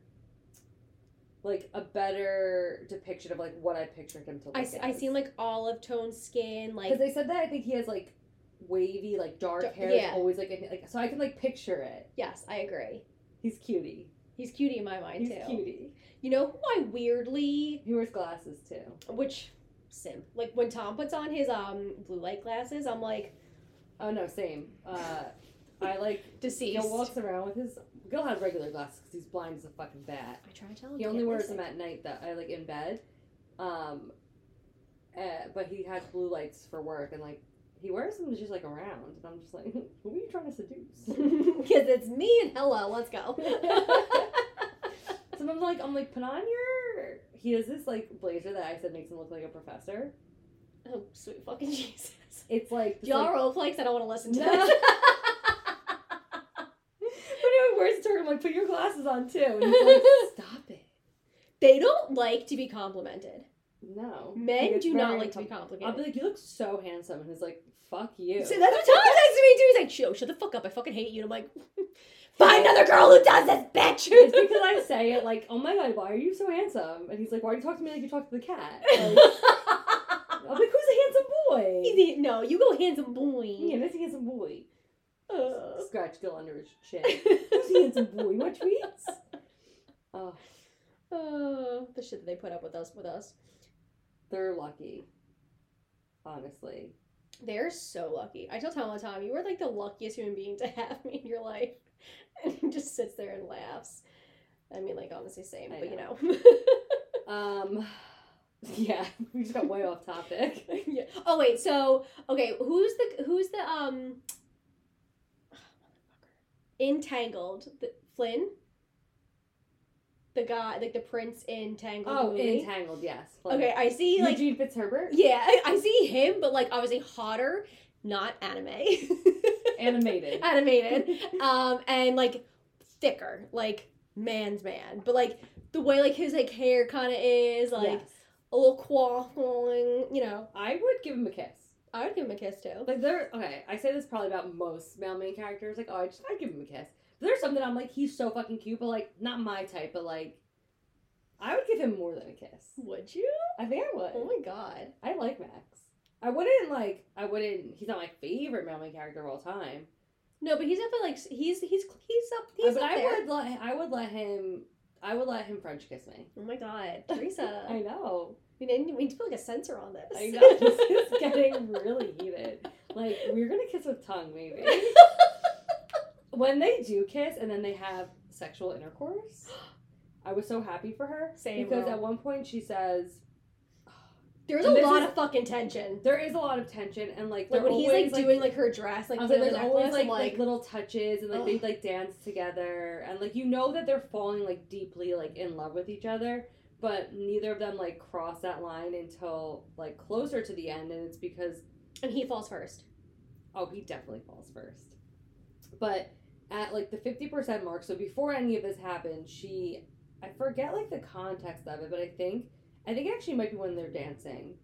depiction of, like, what I pictured him to look like. I seen, like, olive tone skin, like... Because they said that I think he has, like, wavy, like, dark hair. Yeah. Always, like... So I can, like, picture it. Yes, I agree. He's cutie. He's cutie in my mind, too. He's cutie. You know who I weirdly... He wears glasses, too. Which... Sim. Like, when Tom puts on his, blue light glasses, I'm like... Oh, no, same. I, like... Deceased. He walks around with his... Gil has regular glasses because he's blind as a fucking bat. I try to tell him. He only wears them at night, that I like in bed. But he has blue lights for work, and, like, he wears them just, like, around, and I'm just like, who are you trying to seduce? Because it's me and Ella. Let's go. Sometimes I'm like, put on your. He has this, like, blazer that I said makes him look like a professor. Oh, sweet fucking Jesus! It's like y'all, like, role play because I don't want to listen to that. I'm like, put your glasses on too. And he's like, stop it. They don't like to be complimented. No. Men do not like to be complimented. I'll be like, you look so handsome. And he's like, fuck you. So that's what Tom says to me too. He's like, shut the fuck up. I fucking hate you. And I'm like, find another girl who does this, bitch. It's because I say it like, oh my God, why are you so handsome? And he's like, why do you talk to me like you talk to the cat? And I'm like, who's a handsome boy? No, you go handsome boy. Yeah, that's a handsome boy. Scratch Gil under his chin. He's a handsome boy. What tweets? Oh, the shit that they put up with us. They're lucky. Honestly. They're so lucky. I tell Tom all the time, you are, like, the luckiest human being to have me in your life. And he just sits there and laughs. I mean, like, honestly, same, but you know. Yeah, we just got way off topic. Yeah. Oh, wait, so, okay, who's the Entangled, Flynn, the guy, like, the prince in Tangled. Oh, movie. Entangled, yes. Flynn. Okay, I see, like, Eugene Fitzherbert. Yeah, I see him, but, like, obviously hotter, not anime. Animated. Animated. And, like, thicker. Like, man's man. But, like, the way, like, his, like, hair kind of is, like, yes. a little quaffling, you know. I would give him a kiss. I would give him a kiss, too. Like, there, okay, I say this probably about most male main characters. Like, oh, I'd give him a kiss. There's something I'm like, he's so fucking cute, but, like, not my type, but, like, I would give him more than a kiss. Would you? I think I would. Oh, my God. I like Max. I wouldn't, he's not my favorite male main character of all time. No, but he's definitely, like, he's up there. I would let him French kiss me. Oh, my God. Teresa. I know. We need to put, like, a censor on this. I know. This is getting really heated. Like, we're going to kiss with tongue, maybe. When they do kiss and then they have sexual intercourse, I was so happy for her. Same. Because at one point she says... There's a lot of fucking tension. There is a lot of tension. And, like, when always, he's, like, doing, like, her dress, like, there's always, like, little touches. And, like, they, like, dance together. And, like, you know that they're falling, like, deeply, like, in love with each other. But neither of them, like, cross that line until, like, closer to the end. And it's because... And he falls first. Oh, he definitely falls first. But... At, like, the 50% mark, so before any of this happened, she, I forget, like, the context of it, but I think it actually might be when they're dancing.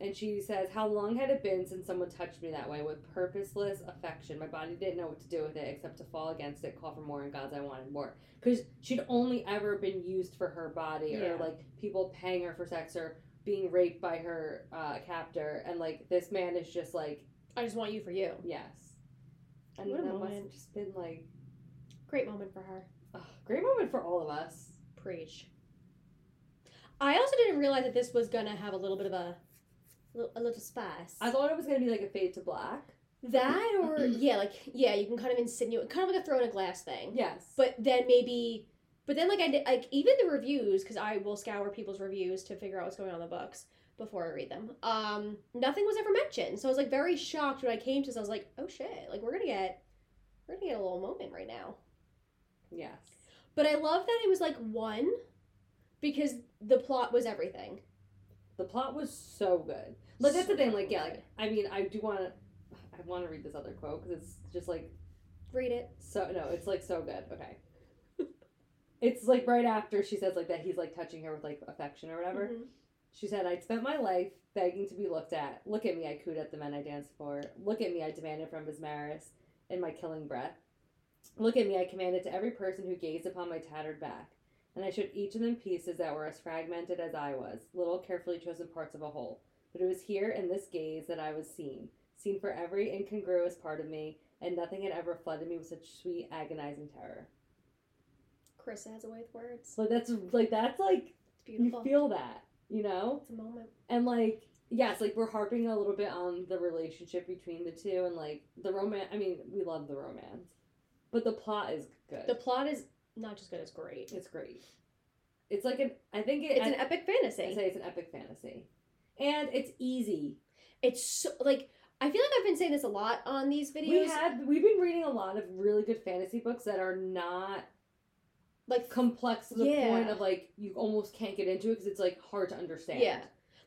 And she says, how long had it been since someone touched me that way with purposeless affection? My body didn't know what to do with it except to fall against it, call for more, and gods, I wanted more. Because she'd only ever been used for her body, yeah. or, like, people paying her for sex, or being raped by her captor, and, like, this man is just, like... I just want you for you. Yes. And what a moment. Must have just been, like... Great moment for her. Ugh, great moment for all of us. Preach. I also didn't realize that this was going to have a little bit of a little spice. I thought it was going to be, like, a fade to black. That or... yeah, like... Yeah, you can kind of insinuate... Kind of like a Throne of Glass thing. Yes. But then maybe... But then, like, I did... Like, even the reviews, because I will scour people's reviews to figure out what's going on in the books before I read them. Nothing was ever mentioned. So I was, like, very shocked when I came to this. I was like, oh shit, like, we're gonna get a little moment right now. Yes. But I love that it was, like, one, because the plot was everything. The plot was so good. Like, that's the thing, like, yeah, like, I mean, I want to read this other quote, because it's just, like... Read it. So, no, it's, like, so good. Okay. It's, like, right after she says, like, that he's, like, touching her with, like, affection or whatever. Mm-hmm. She said, I'd spent my life begging to be looked at. Look at me, I cooed at the men I danced for. Look at me, I demanded from Vismaris in my killing breath. Look at me, I commanded to every person who gazed upon my tattered back. And I showed each of them pieces that were as fragmented as I was, little carefully chosen parts of a whole. But it was here in this gaze that I was seen for every incongruous part of me, and nothing had ever flooded me with such sweet, agonizing terror. Carissa has a way with words. Like, that's it's beautiful. You feel that. You know? It's a moment. And, like, yes, like, we're harping a little bit on the relationship between the two and, like, the romance. I mean, we love the romance. But the plot is good. The plot is not just good, it's great. It's great. It's like an, I think it... It's an epic fantasy. I say it's an epic fantasy. And it's easy. It's so, like, I feel like I've been saying this a lot on these videos. We've been reading a lot of really good fantasy books that are not... Like, complex to the point of, like, you almost can't get into it because it's, like, hard to understand. Yeah.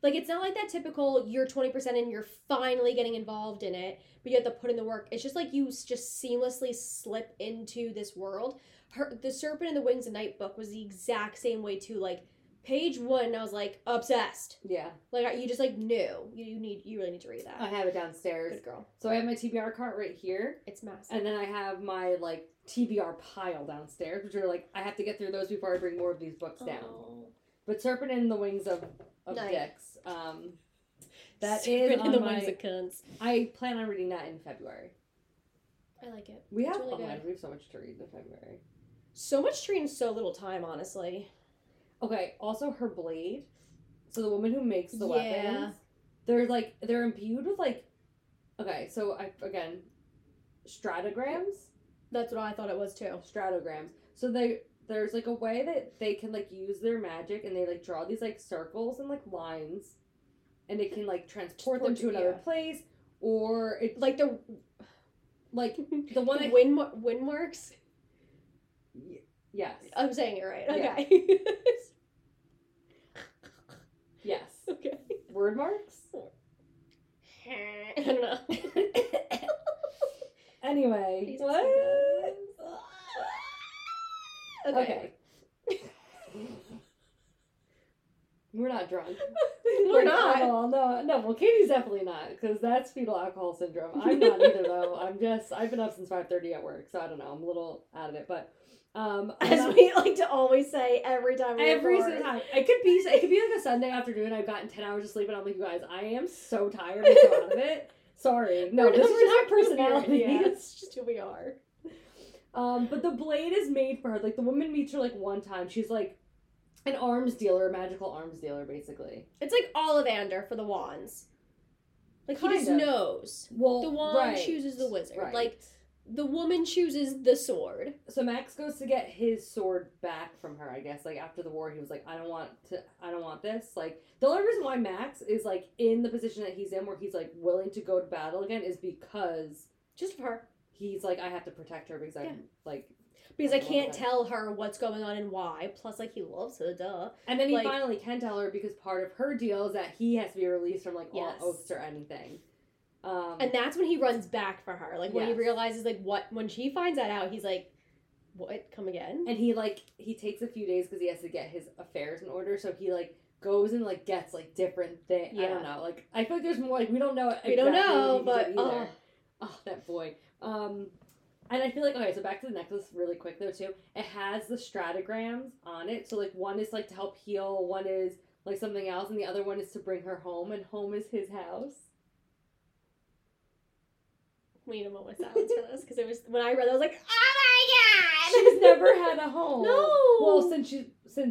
Like, it's not like that typical, you're 20% and you're finally getting involved in it, but you have to put in the work. It's just, like, you just seamlessly slip into this world. The Serpent and the Wings of Night book was the exact same way, too. Like, page one, I was, like, obsessed. Yeah. Like, you just, like, knew. You really need to read that. I have it downstairs. Good girl. So I have my TBR cart right here. It's massive. And then I have my, like, TBR pile downstairs, which are, like, I have to get through those before I bring more of these books down. But Serpent in the Wings of Dicks. That Serpent is on in the my, Wings of Cunts. I plan on reading that in February. I like it. We it's have really oh, we have so much to read in February. So much to read in so little time, honestly. Okay, also her blade. So the woman who makes the weapons. They're imbued with, like, okay, so again, stratigrams. That's what I thought it was, too. Stratograms. So there's, like, a way that they can, like, use their magic, and they, like, draw these, like, circles and, like, lines, and it can, like, transport them to another place, or it's... Like, the one... The wind works? Yes. I'm saying it right. Okay. Yeah. Yes. Okay. Word marks? can't. I don't know. Anyway. What? Okay. We're not drunk. We're not. No, well, Katie's definitely not, because that's fetal alcohol syndrome. I'm not either, though. I've been up since 5:30 at work, so I don't know. I'm a little out of it, but... we like to always say every time we record. It could be like a Sunday afternoon. I've gotten 10 hours of sleep and I'm like, you guys, I am so tired and so out of it. Sorry. No, this is just our personality. Yeah, it's just who we are. But the blade is made for her. Like, the woman meets her, like, one time. She's, like, an arms dealer, a magical arms dealer, basically. It's like Ollivander for the wands. Like, kind he just of. Knows. Well, the wand right. chooses the wizard. Right. Like... The woman chooses the sword. So Max goes to get his sword back from her, I guess. Like, after the war, he was like, I don't want this. Like, the only reason why Max is, like, in the position that he's in where he's, like, willing to go to battle again is because... Just for her. He's like, I have to protect her because yeah. I'm, like... Because I can't tell her what's going on and why. Plus, like, he loves her, duh. And then he finally can tell her because part of her deal is that he has to be released from, like, all oaths or anything. And that's when he runs back for her. Like, when he realizes, like, when she finds that out, he's like, what? Come again? And he, like, he takes a few days because he has to get his affairs in order. So he, like, goes and, like, gets, like, different things. Yeah. I don't know. Like, I feel like there's more, like, we don't know exactly. We don't know, but, oh, that boy. And I feel like, okay, so back to the necklace really quick, though, too. It has the stratagrams on it. So, like, one is, like, to help heal. One is, like, something else. And the other one is to bring her home. And home is his house. We need a moment of silence for this because it was when I read it, I was like, oh my god, she's never had a home. No, well, since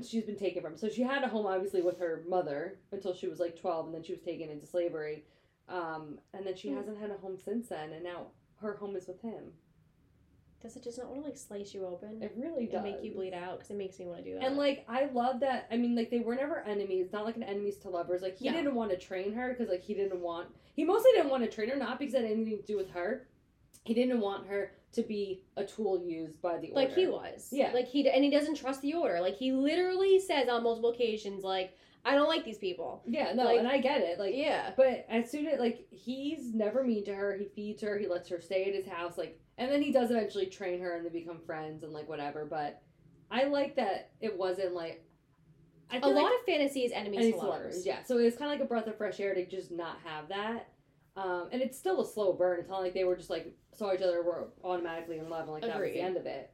she's been taken from, so she had a home obviously with her mother until she was like 12, and then she was taken into slavery, and then she hasn't had a home since then, and now her home is with him. Does it just not want to, like, slice you open? It really does. And make you bleed out, because it makes me want to do that. And, like, I love that. I mean, like, they were never enemies. Not, like, an enemies to lovers. Like, he didn't want to train her, because, like, he mostly didn't want to train her, not because it had anything to do with her. He didn't want her to be a tool used by the Order. Like, he was. Yeah. Like, and he doesn't trust the Order. Like, he literally says on multiple occasions, like, I don't like these people. Yeah, no, like, and I get it. Like, yeah. But as soon as, like, he's never mean to her. He feeds her. He lets her stay at his house, like... And then he does eventually train her and they become friends and, like, whatever. But I like that it wasn't, like... I feel a lot of fantasy is enemies to lovers. Yeah. So it's kind of like a breath of fresh air to just not have that. And it's still a slow burn. It's not like they were just, like, saw each other, were automatically in love, and, like, that was the end of it.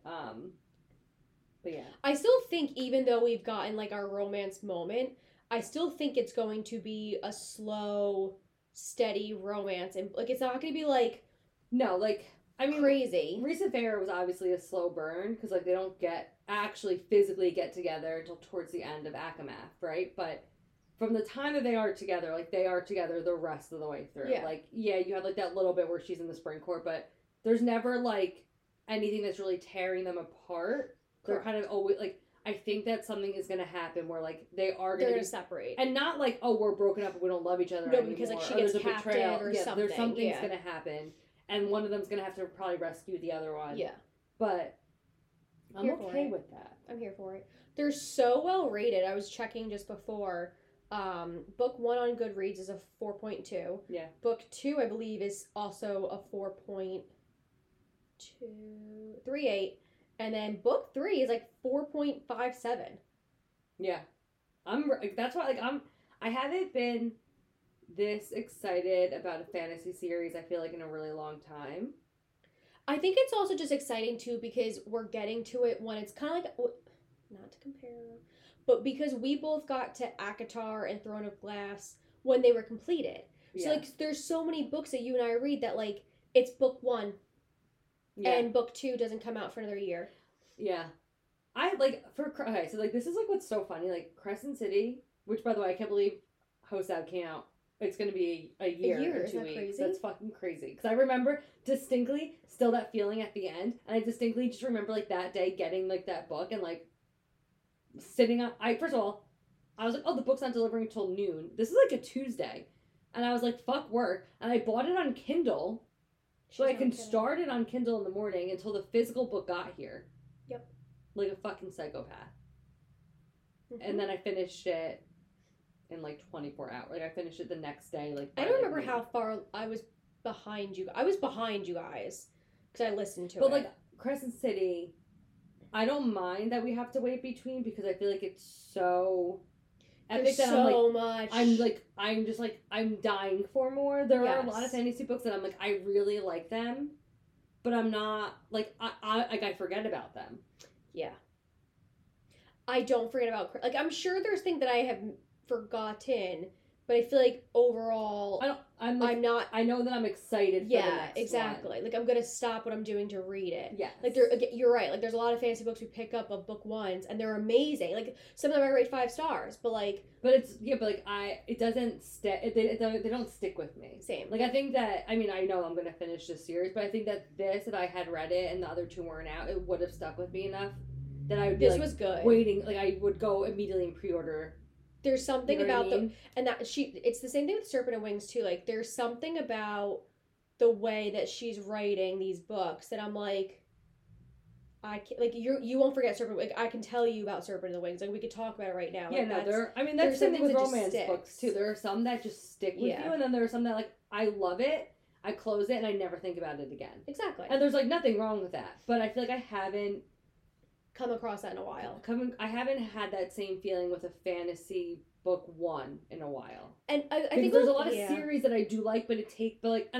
But, yeah. I still think, even though we've gotten, like, our romance moment, I still think it's going to be a slow, steady romance. And, like, it's not going to be, like... No, like... I mean, crazy. Risa Farah was obviously a slow burn because, like, they don't physically get together until towards the end of Akamath, right? But from the time that they are together, like, they are together the rest of the way through. Yeah. Like, yeah, you have, like, that little bit where she's in the spring court, but there's never, like, anything that's really tearing them apart. They're kind of always, like, I think that something is going to happen where, like, they are going to separate. And not like, oh, we're broken up and we don't love each other anymore. No, because, like, she gets captured or something. There's something's going to happen. And one of them's going to have to probably rescue the other one. Yeah. But I'm okay with that. I'm here for it. They're so well rated. I was checking just before. Book 1 on Goodreads is a 4.2. Yeah. Book 2, I believe, is also a 4.238. And then book 3 is like 4.57. Yeah. That's why, like, I haven't been... this excited about a fantasy series, I feel like, in a really long time. I think it's also just exciting, too, because we're getting to it when it's kind of like, not to compare, but because we both got to ACOTAR and Throne of Glass when they were completed. Yeah. So, like, there's so many books that you and I read that, like, it's book 1 and book 2 doesn't come out for another year. Yeah. Okay, so, like, this is, like, what's so funny. Like, Crescent City, which, by the way, I can't believe Hosab came out. It's going to be a year or 2 weeks. Crazy? That's fucking crazy. Because I remember distinctly still that feeling at the end. And I distinctly just remember, like, that day getting, like, that book and, like, sitting on... First of all, I was like, oh, the book's not delivering until noon. This is, like, a Tuesday. And I was like, fuck work. And I bought it on Kindle. So I can start it on Kindle in the morning until the physical book got here. Yep. Like a fucking psychopath. Mm-hmm. And then I finished it in like 24 hours. Like I finished it the next day. Like I don't remember how far I was behind you. I was behind you guys because I listened to it. But like Crescent City, I don't mind that we have to wait between because I feel like it's so epic. There's so much. I'm just like, I'm dying for more. There are a lot of fantasy books that I'm like, I really like them, but I'm not like, I forget about them. Yeah. I don't forget about, like, I'm sure there's things that I have forgotten, but I feel like overall, I'm not. I know that I'm excited. Yeah, for the next exactly. One. Like I'm gonna stop what I'm doing to read it. Yeah. Like you're right. Like there's a lot of fantasy books we pick up of book ones, and they're amazing. Like some of them I rate 5 stars, They don't stick with me. Same. Like I think that I know I'm gonna finish this series, but I think that this, if I had read it and the other two weren't out, it would have stuck with me enough that I would be waiting. Like I would go immediately and pre-order. There's something about them, and that it's the same thing with Serpent and Wings too. Like there's something about the way that she's writing these books that I'm like, I can't, like you won't forget Serpent. Like I can tell you about Serpent and the Wings. Like we could talk about it right now. Yeah, like, that's the thing with romance books too. There are some that just stick with you, and then there are some that like I love it, I close it, and I never think about it again. Exactly. And there's like nothing wrong with that, but I feel like I haven't come across that in a while. I haven't had that same feeling with a fantasy book one in a while. And I think there's a lot of series that I do like, but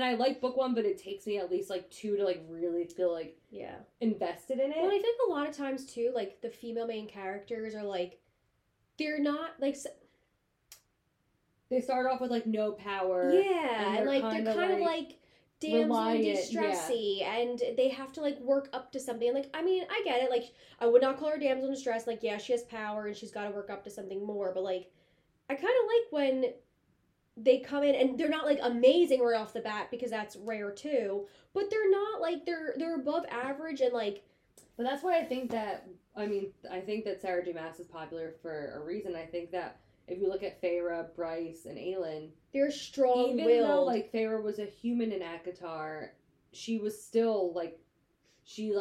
I like book one, but it takes me at least like two to like really feel like invested in it. Well, I think a lot of times too, like the female main characters are like, they're not like. They start off with like no power. Yeah, and like they're kind of like damsel in distressy, and they have to like work up to something. And like, I get it. Like, I would not call her damsel in distress. Like, yeah, she has power and she's got to work up to something more. But like, I kind of like when they come in and they're not like amazing right off the bat, because that's rare too. But they're not like they're above average and like. But that's why I think that I think that Sarah J. Maas is popular for a reason. I think that. If you look at Feyre, Bryce, and Aelin, they're strong-willed. Even though, like, Feyre was a human in ACOTAR, she was still, like,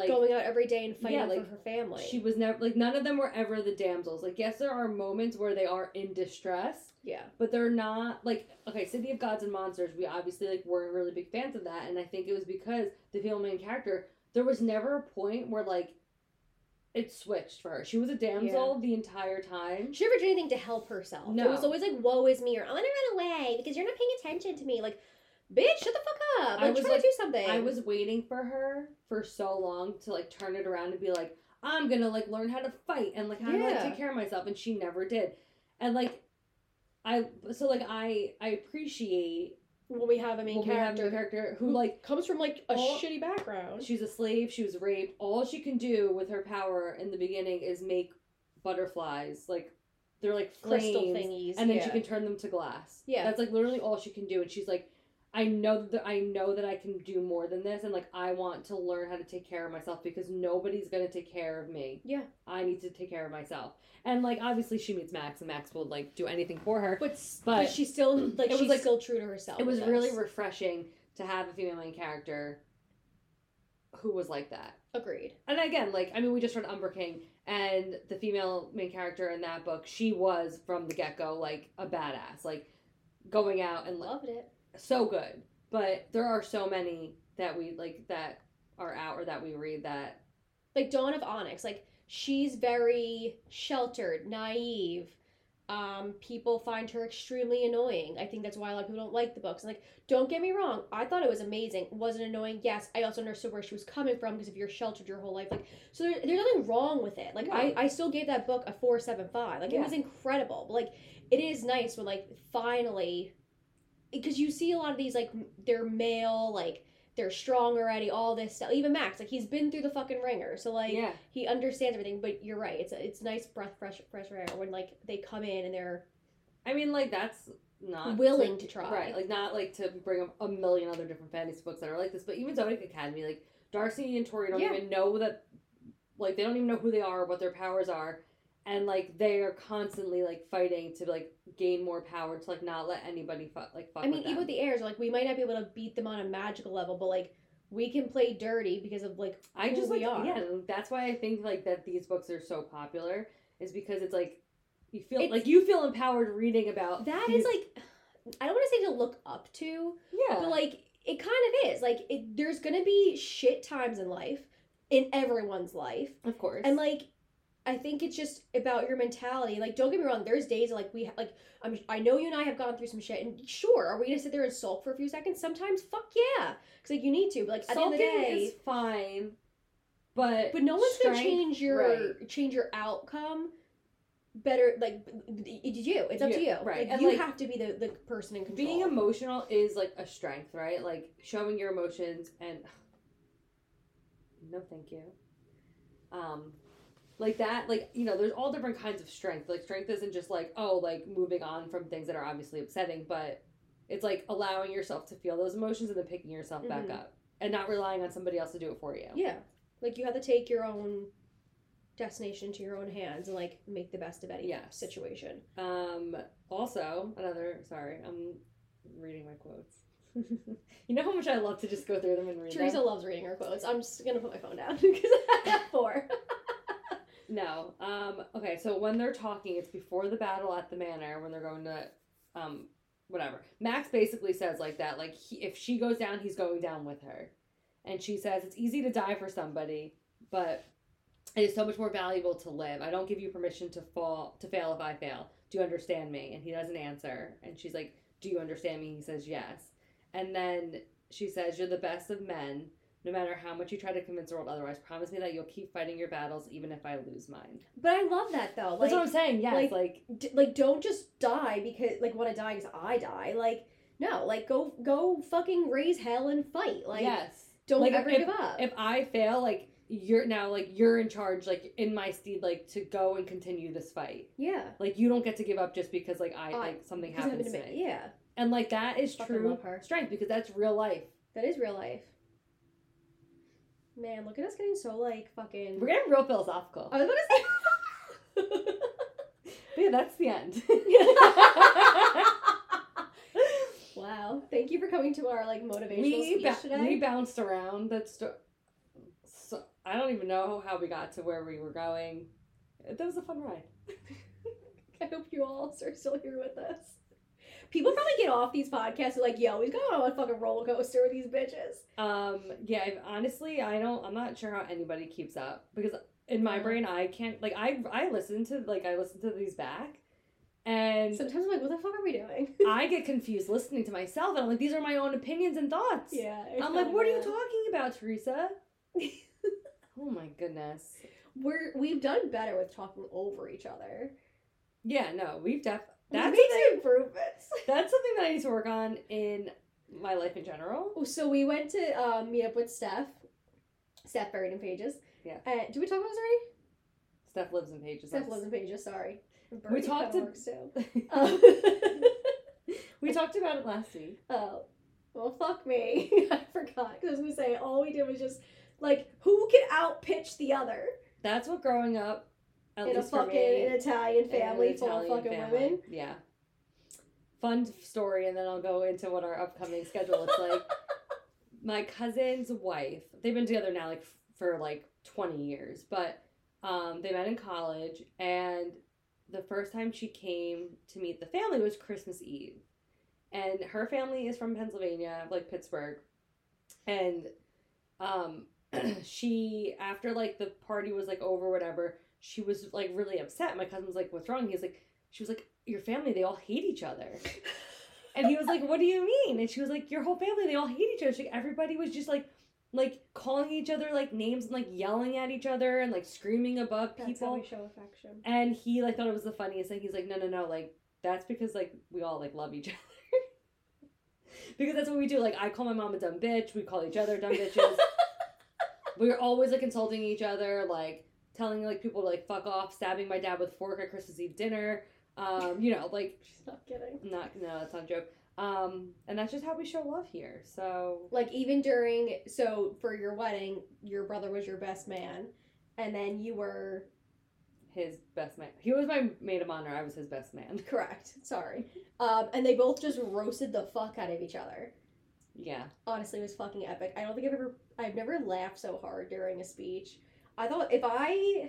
going out every day and fighting for her family. She was never, like, none of them were ever the damsels. Like, yes, there are moments where they are in distress. Yeah. But they're not, like, okay, City of Gods and Monsters, we obviously, like, weren't really big fans of that, and I think it was because the female main character, there was never a point where, like, it switched for her. She was a damsel the entire time. She never did anything to help herself. No. It was always like, woe is me, or I'm gonna run away because you're not paying attention to me. Like, bitch, shut the fuck up. I'm trying to do something. I was waiting for her for so long to like turn it around and be like, I'm gonna like learn how to fight and like how to like take care of myself, and she never did. And like, I appreciate when we have a main character who like comes from like a shitty background. She's a slave. She was raped. All she can do with her power in the beginning is make butterflies. Like they're like flames, crystal thingies, and then she can turn them to glass. Yeah, that's like literally all she can do. And she's like, I know that I can do more than this, and like I want to learn how to take care of myself because nobody's gonna take care of me. Yeah, I need to take care of myself. And like obviously she meets Max, and Max will like do anything for her. But she's still like she's like, still true to herself. It was really refreshing to have a female main character who was like that. Agreed. And again, like we just read Umber King, and the female main character in that book, she was from the get go like a badass, like going out and loved it. So good. But there are so many that we like that are out or that we read that like Dawn of Onyx, like she's very sheltered, naive. People find her extremely annoying. I think that's why a lot of people don't like the books. And like, don't get me wrong, I thought it was amazing. Was it annoying? Yes. I also understood where she was coming from, because if you're sheltered your whole life, like, so there's nothing wrong with it. Like, I still gave that book a 4.75. Like, it was incredible. But like, it is nice when like finally, because you see a lot of these, like, they're male, like, they're strong already, all this stuff. Even Max, like, he's been through the fucking ringer. So, like, he understands everything. But you're right. It's nice fresh air when, like, they come in and they're... that's not... willing to try. Right. Like, not, like, to bring up a million other different fantasy books that are like this. But even Zodiac Academy, like, Darcy and Tori don't even know that... Like, they don't even know who they are or what their powers are. And, like, they are constantly, like, fighting to, like, gain more power to, like, not let anybody, fuck with them. Even with the heirs, like, we might not be able to beat them on a magical level, but, like, we can play dirty because of, like, who we are. Yeah, that's why I think, like, that these books are so popular, is because it's, like, You feel like you feel empowered reading about that is like I don't want to say to look up to, but like it kind of is like it, there's gonna be shit times in life, in everyone's life, of course, and like I think it's just about your mentality. Like, don't get me wrong, there's days like we like I know you and I have gone through some shit, and sure, are we gonna sit there and sulk for a few seconds? Sometimes, fuck yeah, because like you need to, but like at the end of the day, is fine. But no one's gonna change your outcome. Better, like, you. It's up to you. Right. Like, you like, have to be the person in control. Being emotional is, like, a strength, right? Like, showing your emotions and... No, thank you. Like, that, like, you know, there's all different kinds of strength. Like, strength isn't just, like, oh, like, moving on from things that are obviously upsetting, but it's, like, allowing yourself to feel those emotions and then picking yourself back up and not relying on somebody else to do it for you. Yeah. Like, you have to take your own... destination to your own hands and like make the best of any situation. Also, another I'm reading my quotes. You know how much I love to just go through them and read them? Teresa loves reading her quotes. I'm just gonna put my phone down because I have 4. No. Okay, so when they're talking, it's before the battle at the manor when they're going to whatever. Max basically says like that, like if she goes down, he's going down with her. And she says it's easy to die for somebody, but it is so much more valuable to live. I don't give you permission to fail if I fail. Do you understand me? And he doesn't answer. And she's like, do you understand me? He says, yes. And then she says, you're the best of men, no matter how much you try to convince the world otherwise. Promise me that you'll keep fighting your battles even if I lose mine. But I love that, though. Like, that's what I'm saying, yes. Like don't just die because, like, want to die because I die. Like, no. Like, go fucking raise hell and fight. Like, yes. Don't like, ever give up. If I fail, like... You're now, like, you're in charge, like, in my stead, like, to go and continue this fight. Yeah. Like, you don't get to give up just because, like, I like, something happens to me. Yeah. And, like, that is true strength because that's real life. That is real life. Man, look at us getting so, like, fucking... We're getting real philosophical. I was about to say... Yeah, that's the end. Wow. Thank you for coming to our, like, motivational speech today. We bounced around that story. I don't even know how we got to where we were going. That was a fun ride. I hope you all are still here with us. People probably get off these podcasts like, yo, he's going on a fucking roller coaster with these bitches. Yeah, honestly, I'm not sure how anybody keeps up because in my brain, I can't, like, I listen to these back and... Sometimes I'm like, what the fuck are we doing? I get confused listening to myself and I'm like, these are my own opinions and thoughts. Yeah. I'm like, what are you talking about, Teresa? Oh my goodness. We've done better with talking over each other. Yeah, no, we need to improve it. That's something that I need to work on in my life in general. So we went to meet up with Steph Buried in Pages. Yeah. Did we talk about this already? Steph lives in Pages. Sorry. We talked to... We talked about it last week. Oh. Well, fuck me. I forgot. Because I was going to say, all we did was just... Like, who can outpitch the other? That's what growing up, in an Italian family full of fucking women. Yeah. Fun story, and then I'll go into what our upcoming schedule looks like. My cousin's wife, they've been together now, like, for, like, 20 years. But they met in college, and the first time she came to meet the family was Christmas Eve. And her family is from Pennsylvania, like, Pittsburgh. And... she, after, like, the party was, like, over, whatever, she was, like, really upset. My cousin was like, what's wrong? She was like, your family, they all hate each other. And he was like, what do you mean? And she was like, your whole family, they all hate each other. She, everybody was just, like, calling each other, like, names and, like, yelling at each other and, like, screaming above people. That's how we show affection. And he, like, thought it was the funniest thing. He's like, no, like, that's because, like, we all, like, love each other. Because that's what we do. Like, I call my mom a dumb bitch. We call each other dumb bitches. We're always, like, insulting each other, like, telling, like, people to, like, fuck off, stabbing my dad with a fork at Christmas Eve dinner. You know, like... She's not kidding. No, that's not a joke. And that's just how we show love here, so... Like, even during... So, for your wedding, your brother was your best man, and then you were... His best man. He was my maid of honor. I was his best man. Correct. Sorry. And they both just roasted the fuck out of each other. Yeah. Honestly, it was fucking epic. I don't think I've never laughed so hard during a speech. I thought I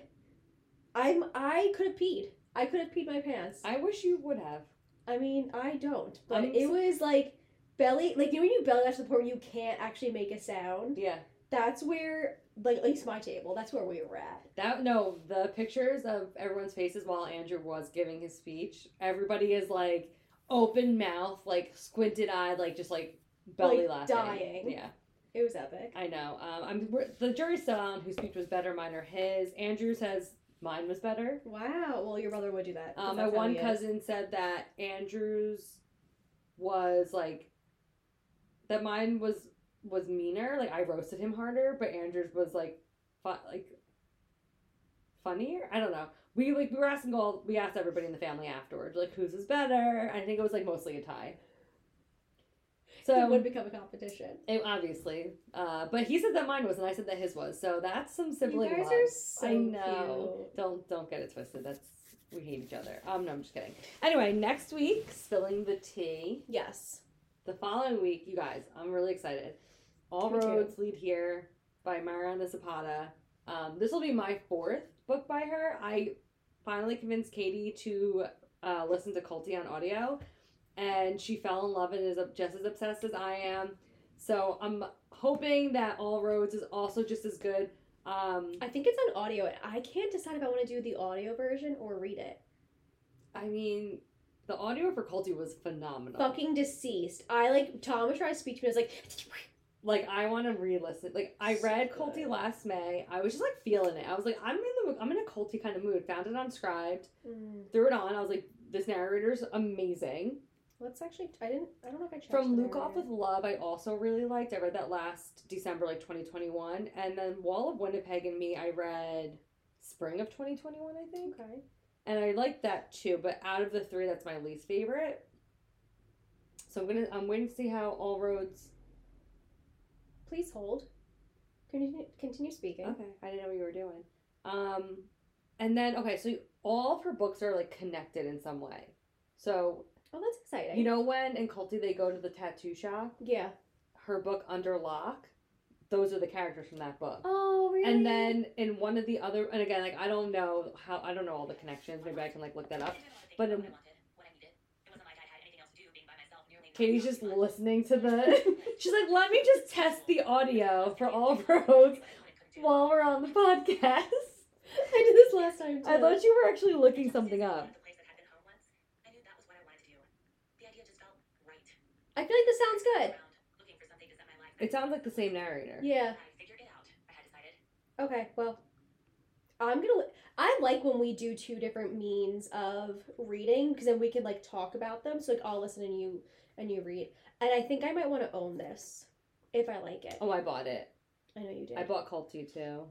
could have peed. I could have peed my pants. I wish you would have. I mean, I don't. But it was like belly, like you know when you belly dash to the point where you can't actually make a sound? Yeah. That's where, like, at least my table, that's where we were at. No, the pictures of everyone's faces while Andrew was giving his speech, everybody is like open mouth, like squinted eyed, like just like belly laughing. Dying. Yeah. It was epic. I know. The jury's still on whose speech was better, mine or his. Andrew says mine was better. Wow. Well, your brother would do that. My one cousin said that Andrew's was like, that mine was meaner. Like I roasted him harder, but Andrew's was like, funnier. I don't know. We asked everybody in the family afterwards, like whose is better. I think it was like mostly a tie. So it would become a competition. Obviously. But he said that mine was, and I said that his was. So that's some sibling love. You guys are so cute. I know. Don't get it twisted. We hate each other. No, I'm just kidding. Anyway, next week, spilling the tea. Yes. The following week, you guys, I'm really excited. All Roads Lead Here by Mariana Zapata. This will be my fourth book by her. I finally convinced Katie to listen to Culty on audio. And she fell in love and is just as obsessed as I am. So I'm hoping that All Roads is also just as good. I think it's on audio. I can't decide if I want to do the audio version or read it. I mean, the audio for Culty was phenomenal. Fucking deceased. Thomas tried to speak to me. I was like... Like, I want to re-listen. Like, I read Culty last May. I was just, like, feeling it. I was like, I'm in a Culty kind of mood. Found it on Scribd. Threw it on. I was like, this narrator's amazing. Let's actually, I don't know if I checked. From Luke Off with Love, I also really liked. I read that last December, like 2021. And then Wall of Winnipeg and Me, I read spring of 2021, I think. Okay. And I liked that too, but out of the three, that's my least favorite. So I'm waiting to see how All Roads. Please hold. Continue speaking. Okay. I didn't know what you were doing. And then, okay, so all of her books are like connected in some way. So. Oh, that's exciting. You know when in Culty they go to the tattoo shop? Yeah. Her book, Under Lock, those are the characters from that book. Oh, really? And then in one of the other, and again, like, I don't know all the connections. Maybe I can, like, look that up. But Katie's just listening to the, she's like, let me just test the audio for All Roads while we're on the podcast. I did this last time, too. I thought you were actually looking something up. I feel like this sounds good. It sounds like the same narrator. Yeah. I figured it out. I had decided. Okay, well, I like when we do two different means of reading, because then we can, like, talk about them. So, like, I'll listen and you read. And I think I might want to own this, if I like it. Oh, I bought it. I know you did. I bought Culty, too.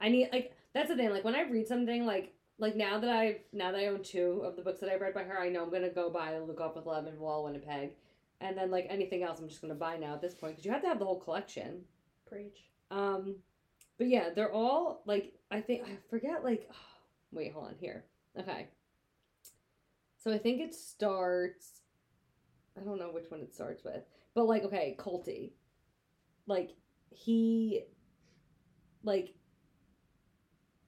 I need, like, that's the thing. Like, when I read something, like now that I own two of the books that I've read by her, I know I'm going to go buy Luke Off with Love and Wall Winnipeg. And then, like, anything else I'm just going to buy now at this point. Because you have to have the whole collection. Preach. But, yeah, they're all, like, I think, I forget, like, oh, wait, hold on, here. Okay. So I think it starts, I don't know which one it starts with. But, like, okay, Culty. Like, he, like,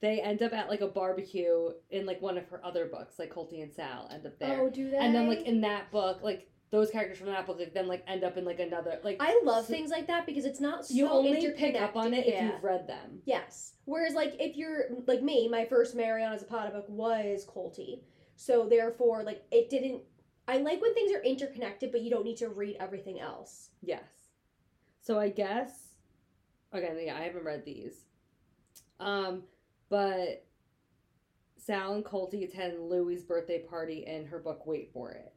they end up at, like, a barbecue in, like, one of her other books. Like, Culty and Sal end up there. Oh, do they? And then, like, in that book, like, those characters from that book, like, then, like, end up in, like, another, like... I love things like that because it's not so interconnected. You only pick up on it if you've read them. Yes. Whereas, like, if you're... Like, me, my first Mariana Zapata book was Culty. So, therefore, like, it didn't... I like when things are interconnected, but you don't need to read everything else. Yes. So, I guess... Again, yeah, I haven't read these. But Sal and Culty attend Louie's birthday party in her book, Wait For It.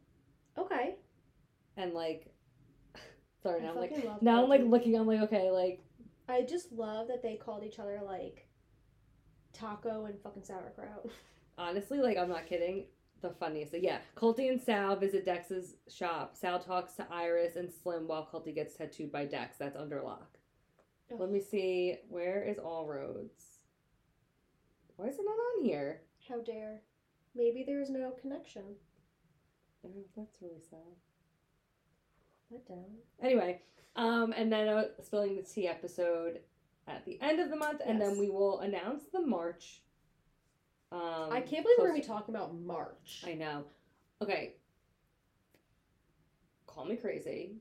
Okay. And, like, sorry, now I'm, like, looking, okay, like. I just love that they called each other, like, taco and fucking sauerkraut. Honestly, like, I'm not kidding. The funniest. Like, yeah, Culty and Sal visit Dex's shop. Sal talks to Iris and Slim while Culty gets tattooed by Dex. That's Under Lock. Oh. Let me see. Where is All Roads? Why is it not on here? How dare. Maybe there's no connection. Oh, that's really sad. That down. Anyway, and then spilling the tea episode at the end of the month, and then we will announce the March I can't believe we're going to be talking about March. I know. Okay. Call me crazy.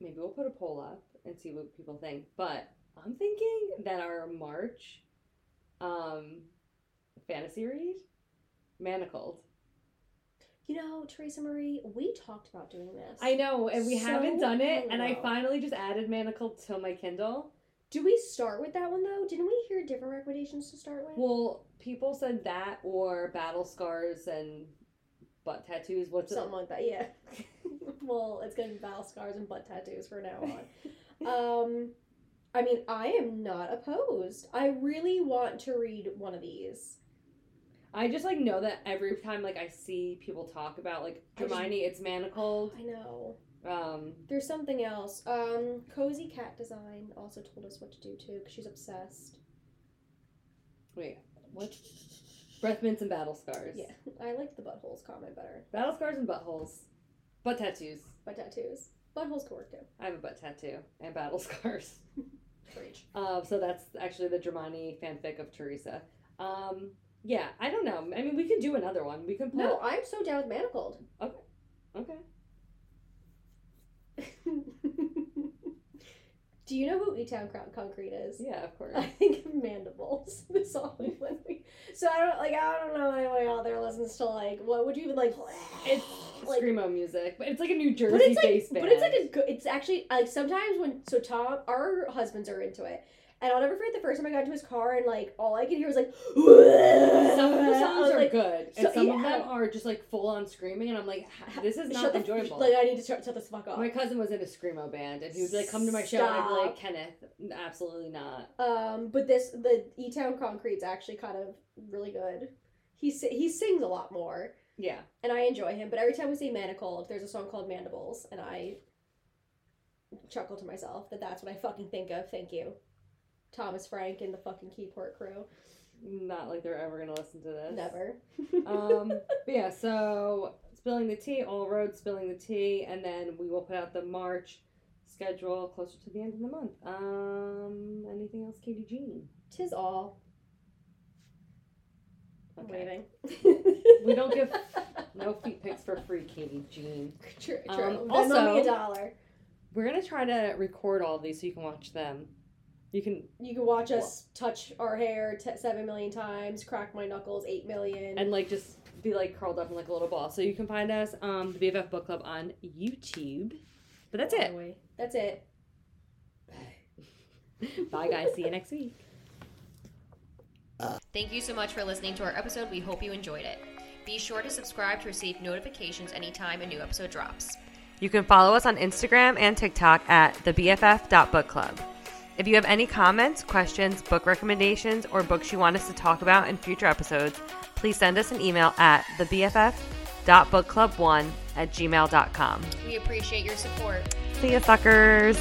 Maybe we'll put a poll up and see what people think. But I'm thinking that our March fantasy read, Manacled. You know, Teresa Marie, we talked about doing this. I know, and we haven't done it, and I finally just added Manacled to my Kindle. Do we start with that one, though? Didn't we hear different recommendations to start with? Well, people said that or Battle Scars and Butt Tattoos. Something like that, yeah. Well, it's going to be Battle Scars and Butt Tattoos for now on. I mean, I am not opposed. I really want to read one of these. I just, like, know that every time, like, I see people talk about, like, Hermione, it's Manacled. I know. There's something else. Cozy Cat Design also told us what to do, too, because she's obsessed. Wait, what? Breath Mints and Battle Scars. Yeah, I like the buttholes comment better. Battle Scars and buttholes. Butt tattoos. Butt tattoos. Buttholes can work, too. I have a butt tattoo and battle scars. Preach. So that's actually the Dramani fanfic of Teresa. Yeah, I don't know. I mean, we can do another one. We can. No, I'm so down with Manacled. Okay. Do you know who E-Town Concrete is? Yeah, of course. I think of Mandibles. This only one. So I don't know anyone out there listens to like what would you even like? It's like, screamo music, but it's like a New Jersey based band. But it's like a good. It's actually like sometimes when Tom, our husbands are into it. And I'll never forget the first time I got into his car and, like, all I could hear was, like... Some of the songs are good. And some of them are just, like, full-on screaming. And I'm like, this is not enjoyable. Like, I need to shut this fuck up. My cousin was in a screamo band. And he would, like, come to my show. And I'd be like, Kenneth, absolutely not. But the E-Town Concrete's actually kind of really good. He sings a lot more. Yeah. And I enjoy him. But every time we say Manacled, there's a song called Mandibles. And I chuckle to myself that's what I fucking think of. Thank you. Thomas Frank and the fucking Keyport crew. Not like they're ever going to listen to this. Never. But yeah, so spilling the tea, all roads spilling the tea, and then we will put out the March schedule closer to the end of the month. Anything else, Katie Jean? Tis all. Okay. I'm waiting. We don't give no feet pics for free, Katie Jean. True. Also, Venmo me $1. We're going to try to record all these so you can watch them. You can watch us touch our hair 7 million times, crack my knuckles 8 million. And, like, just be, like, curled up in, like, a little ball. So you can find us, the BFF Book Club on YouTube. But that's it. Anyway, that's it. Bye, guys. See you next week. Thank you so much for listening to our episode. We hope you enjoyed it. Be sure to subscribe to receive notifications anytime a new episode drops. You can follow us on Instagram and TikTok at thebff.bookclub. If you have any comments, questions, book recommendations, or books you want us to talk about in future episodes, please send us an email at thebff.bookclub1@gmail.com. We appreciate your support. See ya, suckers.